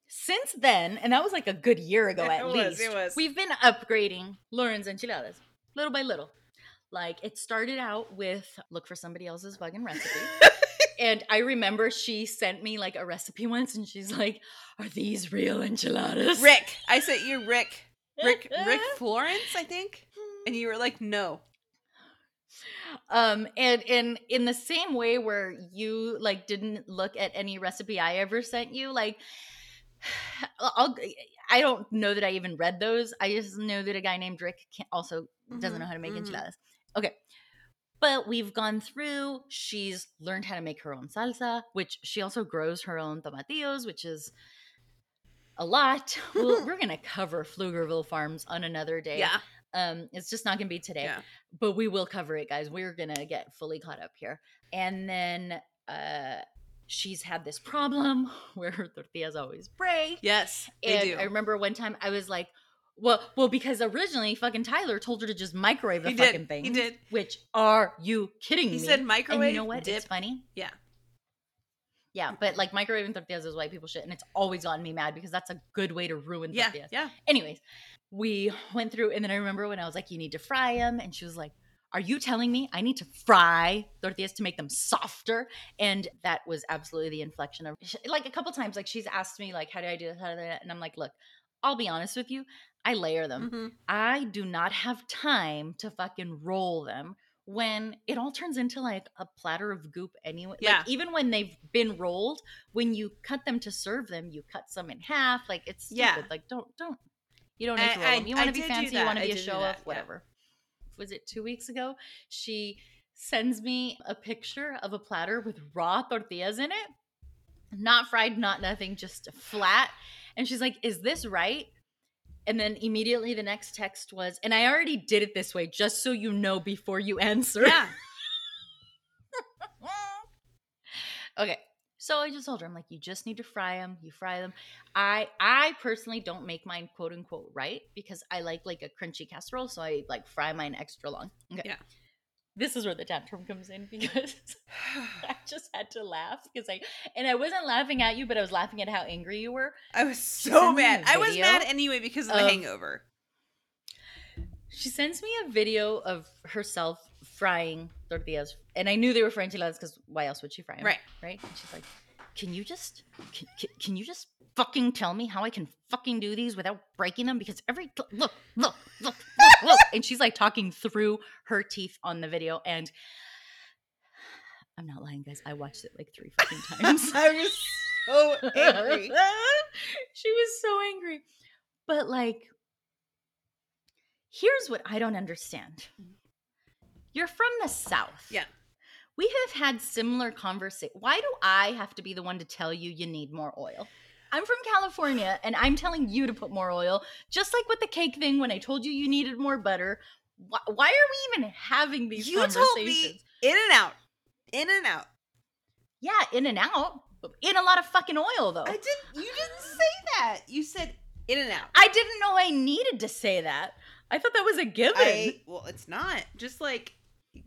Since then, and that was like a good year ago at least, we've been upgrading Lauren's enchiladas little by little. Like, it started out with look for somebody else's fucking recipe. And I remember she sent me like a recipe once, and she's like, are these real enchiladas? Rick. I sent you Rick Florence, I think. And you were like, no. And in the same way where you like didn't look at any recipe I ever sent you, like, I don't know that I even read those. I just know that a guy named Rick also doesn't know how to make enchiladas. Okay. But we've gone through, she's learned how to make her own salsa, which she also grows her own tomatillos, which is a lot. We're going to cover Pflugerville Farms on another day. Yeah. It's just not going to be today, but we will cover it, guys. We're going to get fully caught up here. And then she's had this problem where her tortillas always break. Yes, they do. I remember one time I was like, Well, because originally fucking Tyler told her to just microwave the fucking thing. He did. Which, are you kidding me? He said microwave. And you know what? Dip. It's funny. Yeah. Yeah, but like microwaving tortillas is white people shit, and it's always gotten me mad because that's a good way to ruin tortillas. Yeah. Anyways, we went through, and then I remember when I was like, you need to fry them, and she was like, are you telling me I need to fry tortillas to make them softer? And that was absolutely the inflection of, like, a couple times, like, she's asked me, like, how do I do this? How do I do that? And I'm like, look, I'll be honest with you. I layer them. Mm-hmm. I do not have time to fucking roll them when it all turns into like a platter of goop anyway. Yeah. Like, even when they've been rolled, when you cut them to serve them, you cut some in half. Like, it's stupid. Yeah. Like, don't. You don't need to roll them. You want to be fancy. You want to be a show off. Whatever. Yeah. Was it 2 weeks ago? She sends me a picture of a platter with raw tortillas in it. Not fried, not nothing, just flat. And she's like, is this right? And then immediately the next text was, and I already did it this way, just so you know before you answer. Yeah. Okay. So I just told her, I'm like, you just need to fry them. You fry them. I personally don't make mine quote unquote right because I like a crunchy casserole. So I like fry mine extra long. Okay. Yeah. This is where the tantrum comes in because I just had to laugh because I wasn't laughing at you, but I was laughing at how angry you were. I was so mad. I was mad anyway because of the hangover. She sends me a video of herself frying tortillas, and I knew they were for enchiladas because why else would she fry them? Right. And she's like, "Can you just fucking tell me how I can fucking do these without breaking them? Because look. And she's like talking through her teeth on the video. And I'm not lying, guys. I watched it like three fucking times. I was so angry. She was so angry. But like, here's what I don't understand. You're from the South. Yeah. We have had similar conversations. Why do I have to be the one to tell you you need more oil? I'm from California, and I'm telling you to put more oil, just like with the cake thing when I told you you needed more butter. Why are we even having these conversations? You told me in and out. Yeah, in and out. In a lot of fucking oil, though. You didn't say that. You said in and out. I didn't know I needed to say that. I thought that was a given. Well, it's not. Just like,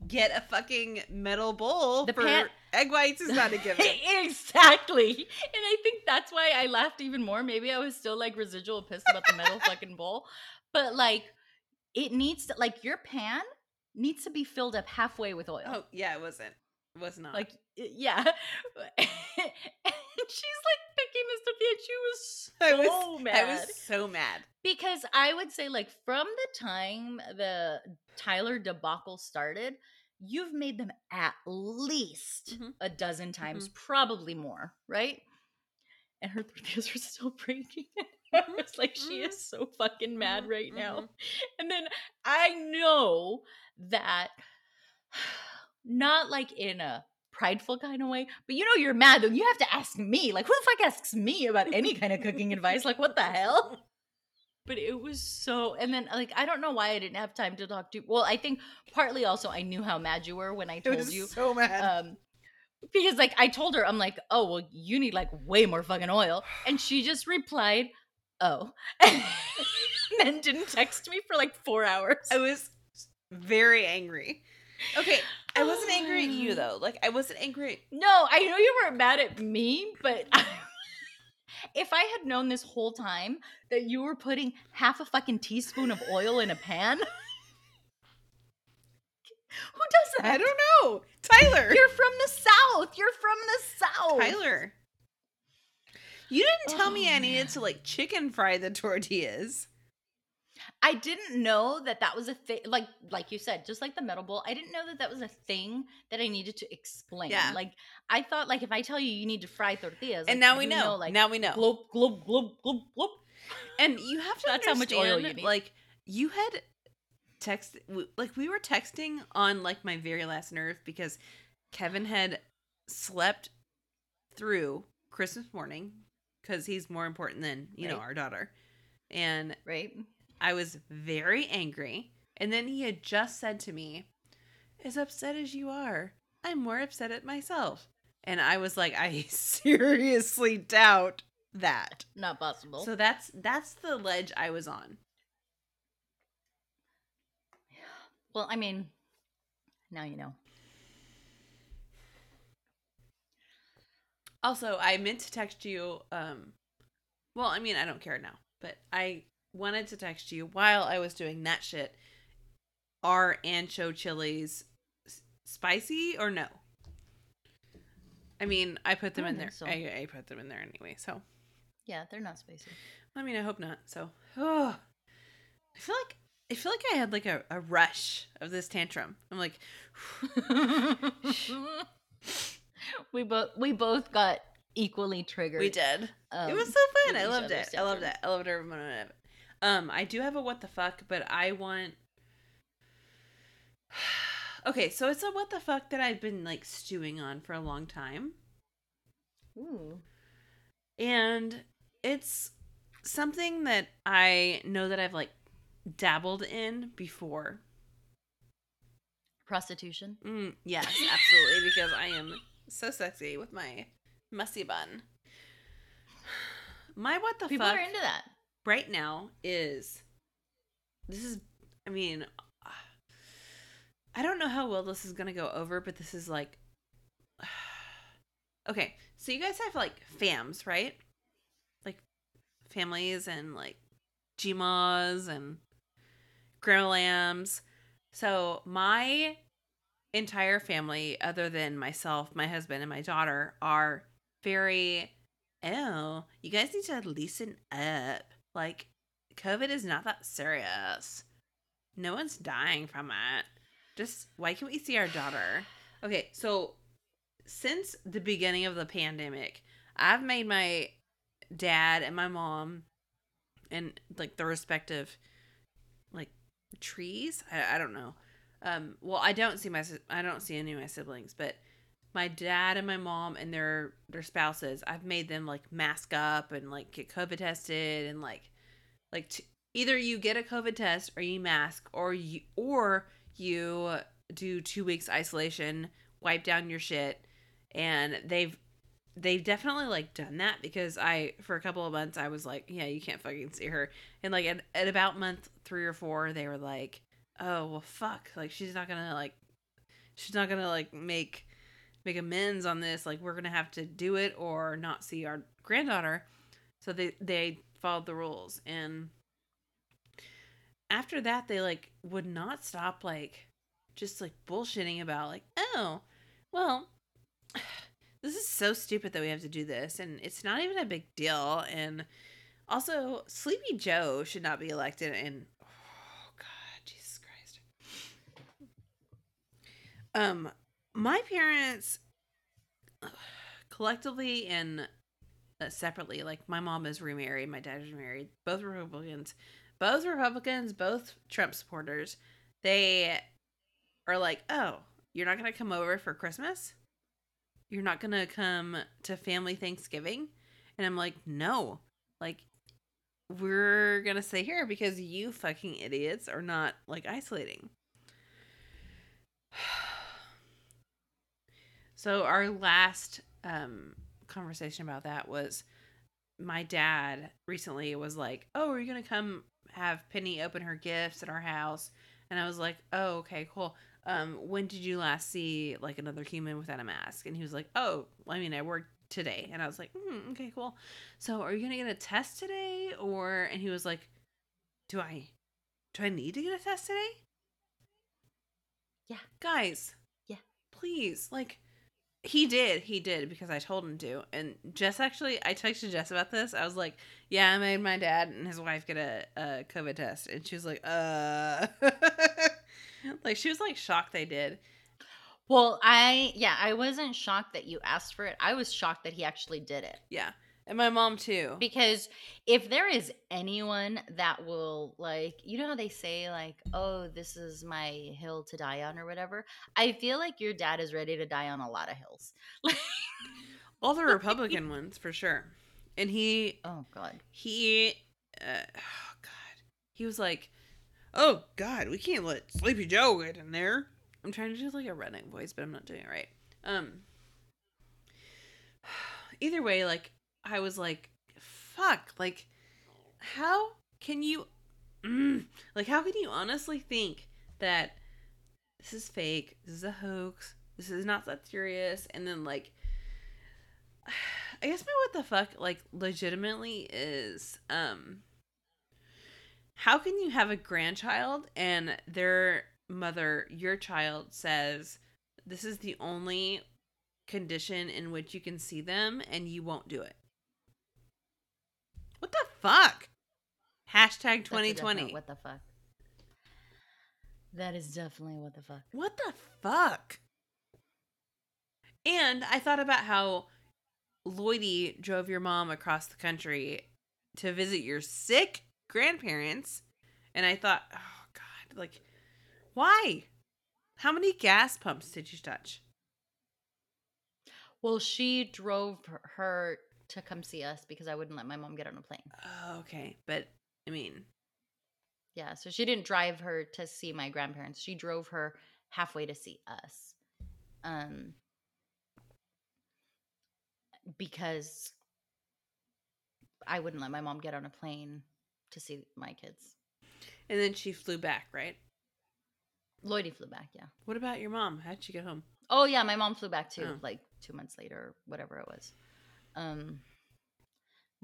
get a fucking metal bowl for egg whites is not a given. Exactly. And I think that's why I laughed even more. Maybe I was still like residual pissed about the metal fucking bowl. But like, it needs to, like, your pan needs to be filled up halfway with oil. Oh, yeah, it wasn't. It was not. Like, yeah. And she's like picking this tortilla. She was so mad. I was so mad. Because I would say, like, from the time the Tyler debacle started, you've made them at least a dozen times, probably more, right? And her tortillas were still breaking. I was like, she is so fucking mad right now. And then I know that not like in a prideful kind of way, but you know you're mad that you have to ask me. Like, who the fuck asks me about any kind of cooking advice? Like, what the hell? But it was so, and then like, I don't know why I didn't have time to talk to you. Well, I think partly also I knew how mad you were when I told you. So mad. Because like I told her, I'm like, oh, well, you need like way more fucking oil. And she just replied, oh. And then didn't text me for like 4 hours. I was very angry. Okay, I wasn't angry at you though. Like I wasn't angry. No, I know you weren't mad at me, but if I had known this whole time that you were putting half a fucking teaspoon of oil in a pan. Who does that? I don't know. Tyler. You're from the South. Tyler. You didn't tell me I needed to like chicken fry the tortillas. I didn't know that that was a thing. Like you said, just like the metal bowl, I didn't know that that was a thing that I needed to explain. Yeah. Like I thought, like if I tell you, you need to fry tortillas, and like, now we know. Now we know. Gloop, gloop, gloop, gloop, gloop. And you have to That's understand. How much oil you need. Like you had text, like we were texting on like my very last nerve because Kevin had slept through Christmas morning because he's more important than you know our daughter, and I was very angry, and then he had just said to me, as upset as you are, I'm more upset at myself. And I was like, I seriously doubt that. Not possible. So that's the ledge I was on. Well, I mean, now you know. Also, I meant to text you, well, I mean, I don't care now, but I wanted to text you while I was doing that shit. Are ancho chilies spicy or no? I mean, I put them in there. So. I put them in there anyway, so. Yeah, they're not spicy. I mean, I hope not, so. Oh, I feel like I had like a rush of this tantrum. I'm like. We both got equally triggered. We did. It was so fun. I loved it. I loved it. I loved every moment of it. I do have a what the fuck, but I want. Okay, so it's a what the fuck that I've been like stewing on for a long time. Ooh. And it's something that I know that I've like dabbled in before. Prostitution? Yes, absolutely, because I am so sexy with my messy bun. My what the People fuck are into that. Right now is, I mean, I don't know how well this is going to go over, but this is like, okay, so you guys have like fams, right? Like families and like GMAs and grandma lambs. So my entire family, other than myself, my husband, and my daughter, are very, oh, you guys need to loosen up. Like, COVID is not that serious. No one's dying from it. Just, why can't we see our daughter? Okay, so since the beginning of the pandemic, I've made my dad and my mom and, like, the respective, like, trees? I don't know. Well, I don't see any of my siblings, but my dad and my mom and their spouses, I've made them like mask up and like get COVID tested and like either you get a COVID test or you mask or you do 2 weeks isolation, wipe down your shit. And they've definitely like done that because for a couple of months I was like, yeah, you can't fucking see her. And like at about month 3 or 4, they were like, oh, well, fuck. Like, she's not gonna make amends on this. Like, we're gonna have to do it or not see our granddaughter. So they followed the rules. And after that, they, like, would not stop, like, just, like, bullshitting about, like, oh, well, this is so stupid that we have to do this. And it's not even a big deal. And also, Sleepy Joe should not be elected and my parents collectively and separately, like my mom is remarried, my dad is remarried, both Republicans, both Trump supporters. They are like, oh, You're not going to come over for Christmas? You're not going to come to family Thanksgiving? And I'm like, no. Like, we're going to stay here because you fucking idiots are not, like, isolating. So our last conversation about that was my dad recently was like, oh, are you going to come have Penny open her gifts at our house? And I was like, oh, okay, cool. When did you last see, like, another human without a mask? And he was like, oh, I mean, I worked today. And I was like, okay, cool. So are you going to get a test today? Or, and he was like, do I need to get a test today? Yeah. Guys. Yeah. Please. Like, he did because I told him to. And Jess, actually, I texted Jess about this. I was like, yeah, I made my dad and his wife get a COVID test. And she was like, like, she was like shocked they did. Well, I wasn't shocked that you asked for it. I was shocked that he actually did it. Yeah. And my mom too. Because if there is anyone that will, like, you know how they say, like, oh, this is my hill to die on or whatever? I feel like your dad is ready to die on a lot of hills. All the Republican ones, for sure. And he... Oh, God. He was like, oh, God, we can't let Sleepy Joe get in there. I'm trying to do, like, a redneck voice, but I'm not doing it right. Either way, like, I was like, fuck, like, how can you honestly think that this is fake, this is a hoax, this is not that serious? And then, like, I guess my what the fuck, like, legitimately is, how can you have a grandchild and their mother, your child, says this is the only condition in which you can see them and you won't do it? What the fuck? Hashtag 2020. What the fuck? That is definitely what the fuck. What the fuck? And I thought about how Lloydie drove your mom across the country to visit your sick grandparents. And I thought, oh, God, like, why? How many gas pumps did you touch? Well, she drove her to come see us because I wouldn't let my mom get on a plane. Oh, okay. But, I mean. Yeah, so she didn't drive her to see my grandparents. She drove her halfway to see us. Because I wouldn't let my mom get on a plane to see my kids. And then she flew back, right? Lloydie flew back, yeah. What about your mom? How'd she get home? Oh, yeah, my mom flew back, too, like 2 months later or whatever it was. Then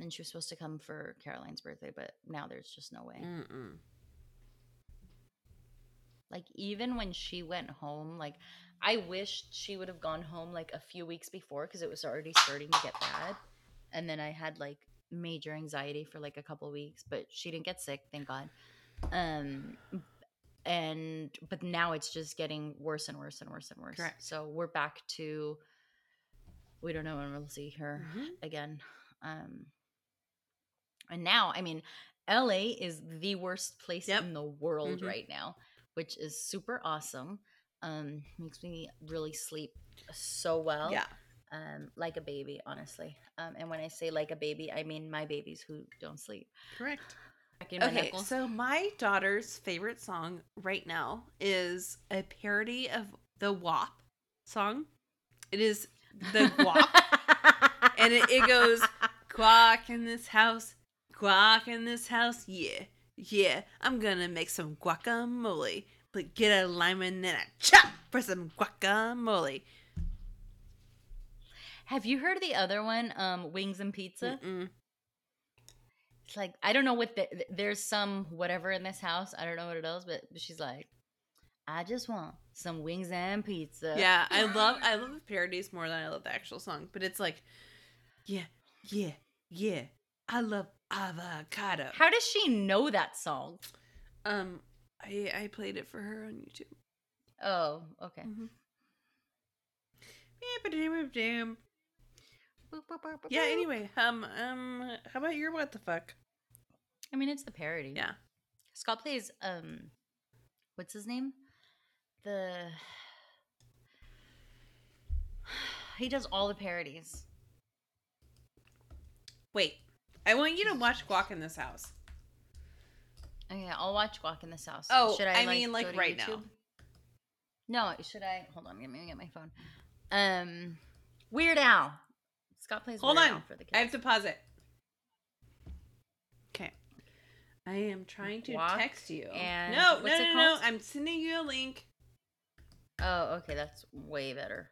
she was supposed to come for Caroline's birthday, but now there's just no way. Mm-mm. Like, even when she went home, like, I wished she would have gone home, like, a few weeks before because it was already starting to get bad. And then I had, like, major anxiety for, like, a couple weeks, but she didn't get sick, thank God. But now it's just getting worse and worse and worse and worse. Correct. So we're back to... We don't know when we'll see her again. And now, I mean, LA is the worst place in the world right now, which is super awesome. Makes me really sleep so well. Yeah. Like a baby, honestly. And when I say like a baby, I mean my babies who don't sleep. Correct. Okay, so my daughter's favorite song right now is a parody of the WAP song. It is... the guac, and it goes guac in this house, yeah, I'm gonna make some guacamole, but get a lime and then a chop for some guacamole. Have you heard the other one, Wings and Pizza? Mm-mm. It's like, I don't know what there's some whatever in this house, I don't know what it is, but she's like, I just want some wings and pizza. Yeah, I love the parodies more than I love the actual song. But it's like, yeah. I love avocado. How does she know that song? I played it for her on YouTube. Oh, okay. Mm-hmm. Yeah. Anyway, how about your what the fuck? I mean, it's the parody. Yeah. Scott plays what's his name? The He does all the parodies. Wait. I want you to watch Guac in This House. Okay, I'll watch Guac in This House. Oh, should I mean, like right YouTube? Now. No, should I? Hold on, let me get my phone. Weird Al. Scott plays Weird Al for the kids. I have to pause it. Okay. I am trying to text you. No. I'm sending you a link. Oh, okay. That's way better.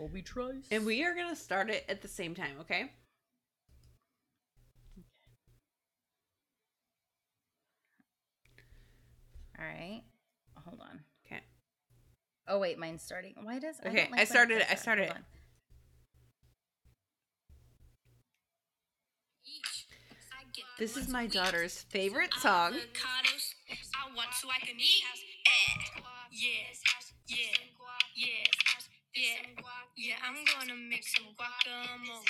Obi tries. And we are going to start it at the same time, okay? All right. Hold on. Okay. Oh, wait. Mine's starting. Why does... Okay. I started. This is my daughter's favorite song. I want so I can eat. Yes. Yes. Yes. Yeah, I'm gonna make some guacamole.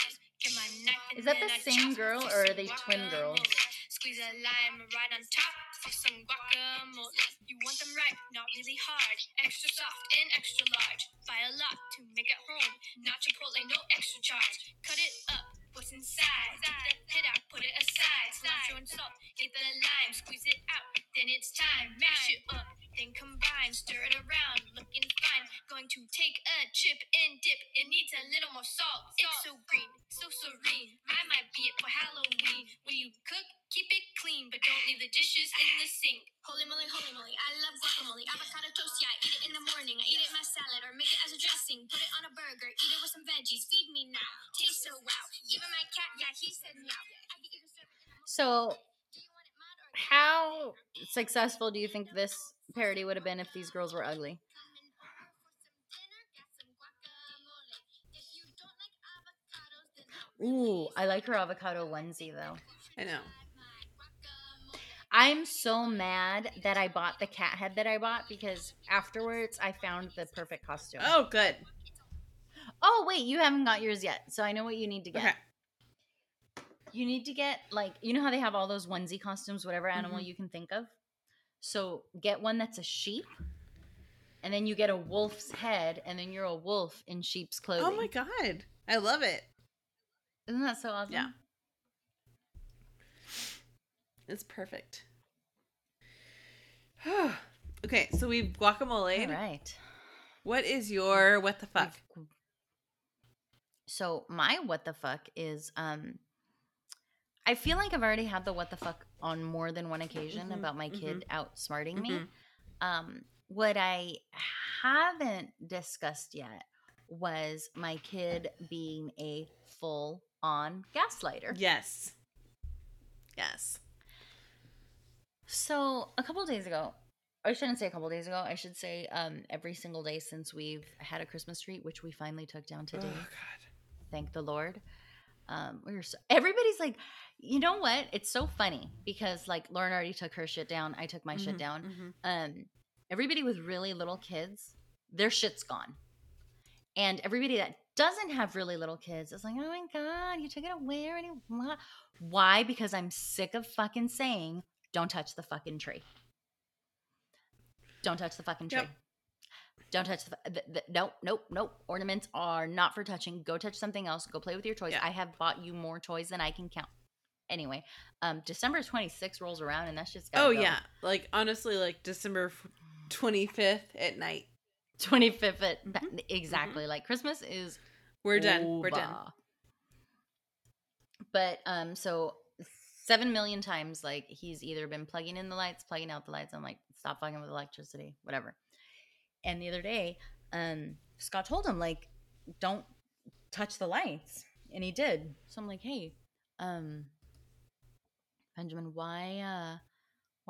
Is that the same girl or are they twin girls? Squeeze a lime right on top for some guacamole. You want them ripe, not really hard. Extra soft and extra large. Buy a lot to make at home. Not Chipotle, no extra charge. Cut it up, what's inside? Get that pit out, put it aside. Cilantro and salt, get the lime, squeeze it out. Then it's time, mash it up. Then combine, stir it around, looking fine. Going to take a chip and dip. It needs a little more salt. It's so green, so serene. I might be it for Halloween. When you cook, keep it clean, but don't leave the dishes in the sink. Holy moly, I love guacamole. Avocado toast, yeah, I eat it in the morning. I eat it in my salad or make it as a dressing. Put it on a burger, eat it with some veggies. Feed me now, tastes so wow. Even my cat, yeah, he said meow. So, how successful do you think this parody would have been if these girls were ugly? Ooh, I like her avocado onesie though. I know. I'm so mad that I bought the cat head that I bought because afterwards I found the perfect costume. Oh, good. Oh, wait, you haven't got yours yet, so I know what you need to get. Okay. You need to get, like, you know how they have all those onesie costumes, whatever animal you can think of? So get one that's a sheep, and then you get a wolf's head, and then you're a wolf in sheep's clothing. Oh, my God. I love it. Isn't that so awesome? Yeah. It's perfect. Okay, so we've guacamole. All right. What is your what the fuck? So my what the fuck is... I feel like I've already had the what the fuck on more than one occasion about my kid outsmarting me. What I haven't discussed yet was my kid being a full-on gaslighter. Yes. Yes. So a couple of days ago, I shouldn't say a couple of days ago. I should say every single day since we've had a Christmas tree, which we finally took down today. Oh, God. Thank the Lord. Everybody's like, you know what? It's so funny because like Lauren already took her shit down. I took my shit down. Everybody with really little kids, their shit's gone. And everybody that doesn't have really little kids is like, oh my God, you took it away already. Why? Because I'm sick of fucking saying, don't touch the fucking tree. Don't touch the fucking tree. Yep. Don't touch the nope. Ornaments are not for touching. Go touch something else. Go play with your toys. Yeah. I have bought you more toys than I can count. Anyway, December 26th rolls around and that's just gotta go. Yeah. Like honestly, like December 25th at night. 25th at exactly. Like Christmas is We're done. But so 7 million times like he's either been plugging in the lights, plugging out the lights. I'm like, stop fucking with electricity, whatever. And the other day, Scott told him, like, don't touch the lights. And he did. So I'm like, hey, Benjamin, why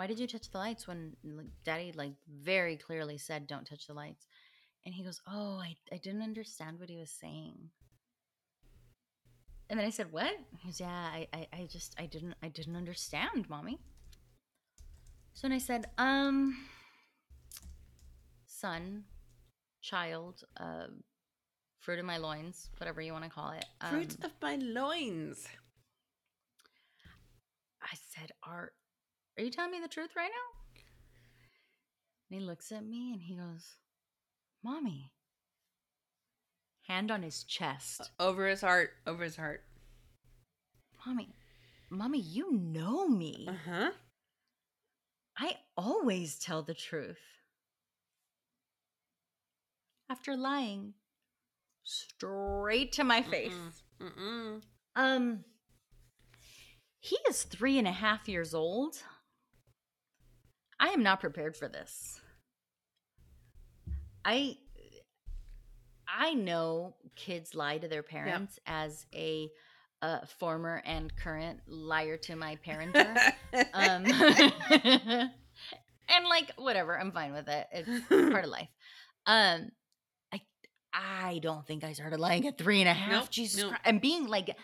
did you touch the lights when Daddy, like, very clearly said don't touch the lights? And he goes, oh, I didn't understand what he was saying. And then I said, what? He goes, yeah, I just didn't understand, Mommy. So then I said, son, child, fruit of my loins, whatever you want to call it. Fruit of my loins. I said, are you telling me the truth right now? And he looks at me and he goes, Mommy, Hand on his chest. Over his heart. Over his heart. Mommy, you know me. Uh-huh. I always tell the truth. After lying straight to my face. Mm-mm. Mm-mm. He is 3.5 years old. I am not prepared for this. I know kids lie to their parents as a former and current liar to my parenter. And like, whatever, I'm fine with it. It's part of life. I don't think I started lying at 3.5. Nope, Jesus Christ. And being like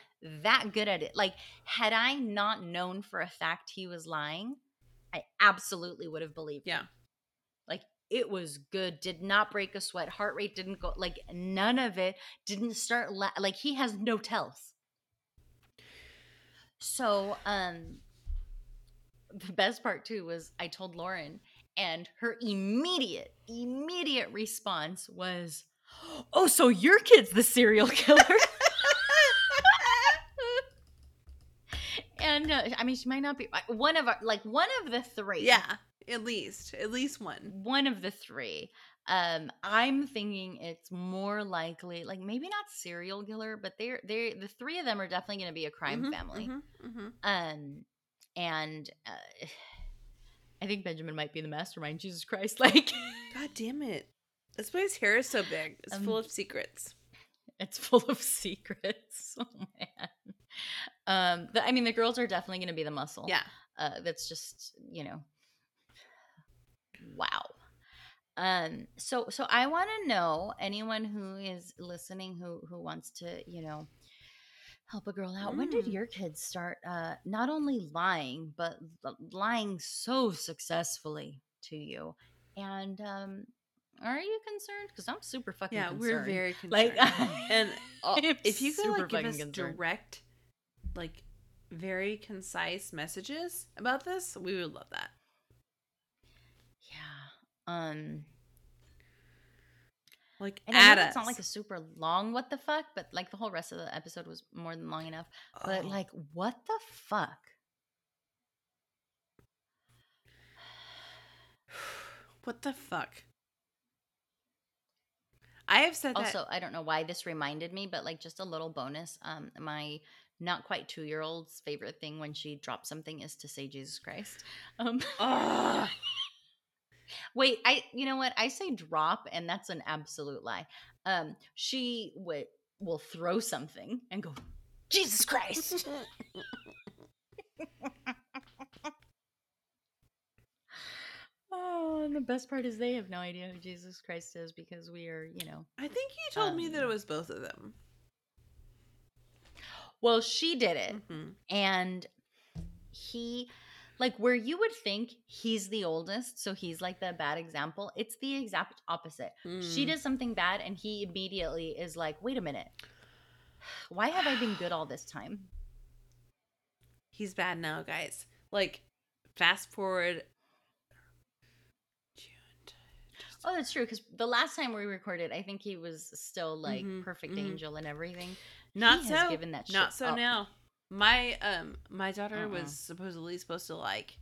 that good at it. Like, had I not known for a fact he was lying, I absolutely would have believed him. Like, it was good. Did not break a sweat. Heart rate didn't go. Like, none of it. Didn't start. Like, he has no tells. So, the best part, too, was I told Lauren, and her immediate response was, "Oh, so your kid's the serial killer." And I mean, she might not be one of the three. Yeah, at least one. One of the three. I'm thinking it's more likely, like maybe not serial killer, but they the three of them are definitely going to be a crime family. Mm-hmm, mm-hmm. And I think Benjamin might be the mastermind. Jesus Christ, like, God damn it. That's why his hair is so big. It's full of secrets. It's full of secrets. Oh, man. The girls are definitely going to be the muscle. Yeah. That's just, you know. Wow. So I want to know, anyone who is listening who wants to, you know, help a girl out. Mm. When did your kids start not only lying, but lying so successfully to you? And are you concerned? Because I'm super fucking concerned. Yeah, we're very concerned. Like, and if you could like, give us direct, like, very concise messages about this, we would love that. Yeah. Like, at us. It's not like a super long what the fuck, but like the whole rest of the episode was more than long enough. Oh. But like, what the fuck? What the fuck? I have said that. Also, I don't know why this reminded me, but like just a little bonus. My not quite 2-year-old's favorite thing when she drops something is to say Jesus Christ. Wait, you know what? I say drop, and that's an absolute lie. She will throw something and go, Jesus Christ. Oh, and the best part is they have no idea who Jesus Christ is because we are, you know. I think you told me that it was both of them. Well, she did it. Mm-hmm. And he, like where you would think he's the oldest, so he's like the bad example, it's the exact opposite. Mm. She does something bad and he immediately is like, wait a minute. Why have I been good all this time? He's bad now, guys. Like, fast forward. Oh, that's true, because the last time we recorded, I think he was still, like, perfect angel and everything. Not so now. My daughter was supposed to, like,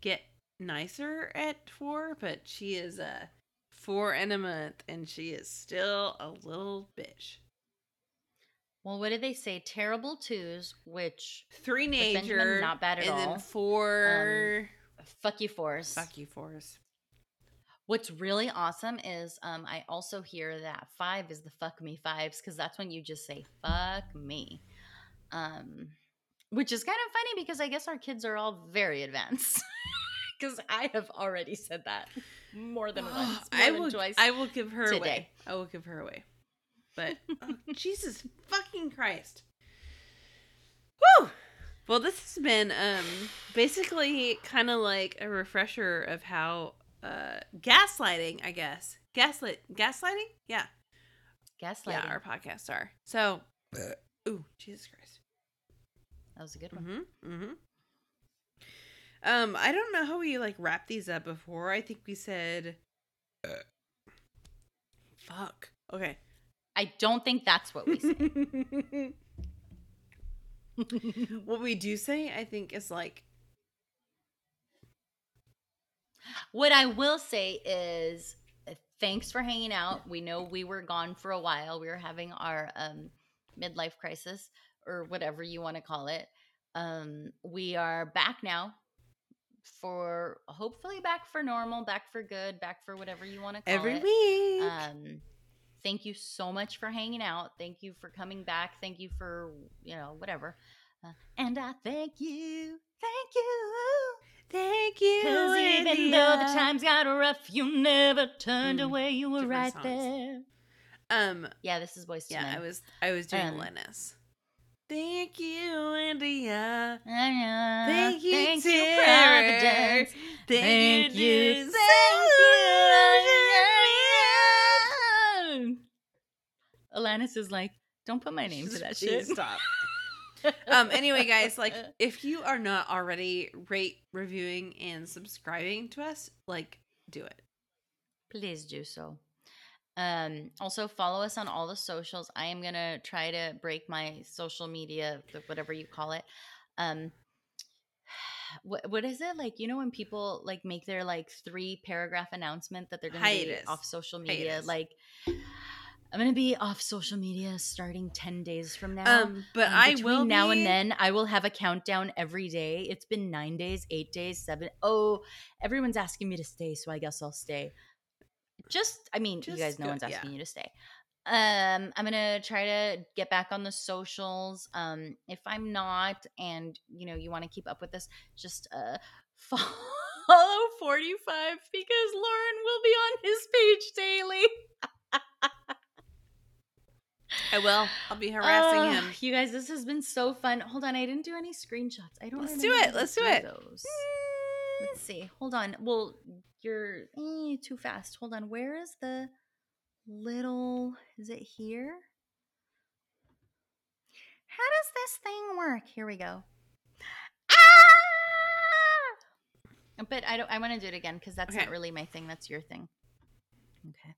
get nicer at 4, but she is 4 in a month, and she is still a little bitch. Well, what did they say? Terrible 2s, which... 3 major, not bad at all. And then 4... fuck you 4s. Fuck you 4s. What's really awesome is I also hear that 5 is the fuck me 5s because that's when you just say fuck me, which is kind of funny because I guess our kids are all very advanced because I have already said that more than once, twice. I will give her today. Away. I will give her away. But Jesus fucking Christ! Woo! Well, this has been basically kind of like a refresher of how. Gaslighting, I guess. Gaslighting? Yeah. Gaslighting. Yeah, our podcasts are. So, ooh, Jesus Christ. That was a good one. Mm-hmm. Mm-hmm. I don't know how we, like, wrap these up before. I think we said... Fuck. Okay. I don't think that's what we say. What we do say, I think, is like. What I will say is thanks for hanging out. We know we were gone for a while. We were having our midlife crisis or whatever you want to call it. We are back now for hopefully back for normal, back for good, back for whatever you want to call it. Every week. Thank you so much for hanging out. Thank you for coming back. Thank you for, whatever. And I thank you. Thank you. Thank you. Because even though the times got rough, you never turned away. You were right there. Yeah, this is Voice to Men. Yeah, I was doing Alanis. Thank you, India. Thank you, thank Terror. You, Providence. Thank you, Jesus. Alanis is like, don't put my name to that shit. Stop. Anyway, guys, like, if you are not already rate, reviewing, and subscribing to us, like, do it. Please do so. Also follow us on all the socials. I am going to try to break my social media, whatever you call it. What is it? Like, when people like make their like 3-paragraph announcement that they're going to be off social media, like I'm going to be off social media starting 10 days from now. But I will now and then I will have a countdown every day. It's been 9 days, 8 days, 7. Oh, everyone's asking me to stay. So I guess I'll stay. You guys, no one's asking you to stay. I'm going to try to get back on the socials. If I'm not, and you want to keep up with this, just follow 45 because Lauren will be on his page daily. I will. I'll be harassing him. You guys, this has been so fun. Hold on. I didn't do any screenshots. I don't remember. Let's do it. Those. Let's see. Hold on. Well, you're too fast. Hold on. Where is the little – is it here? How does this thing work? Here we go. Ah! But I want to do it again because that's not really my thing. That's your thing. Okay.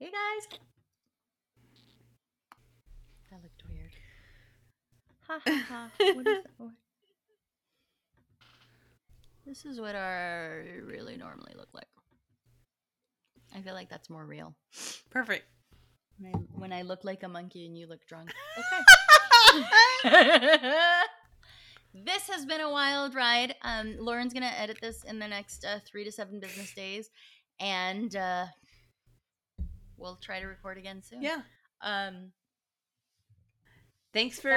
Hey, guys. That looked weird. Ha, ha, ha. What is that? This is what our really normally look like. I feel like that's more real. Perfect. When I look like a monkey and you look drunk. Okay. This has been a wild ride. Lauren's going to edit this in the next 3 to 7 business days. And we'll try to record again soon. Yeah. Thanks for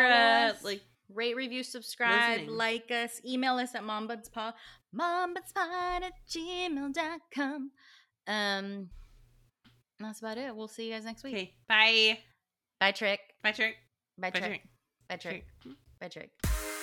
rate, review, subscribe, listening. Like us, email us at mombudspod@gmail.com. That's about it. We'll see you guys next week. Okay. Bye. Bye, Trick. Bye, Trick. Bye, Trick. Bye, Trick. Bye, Trick. Bye, Trick.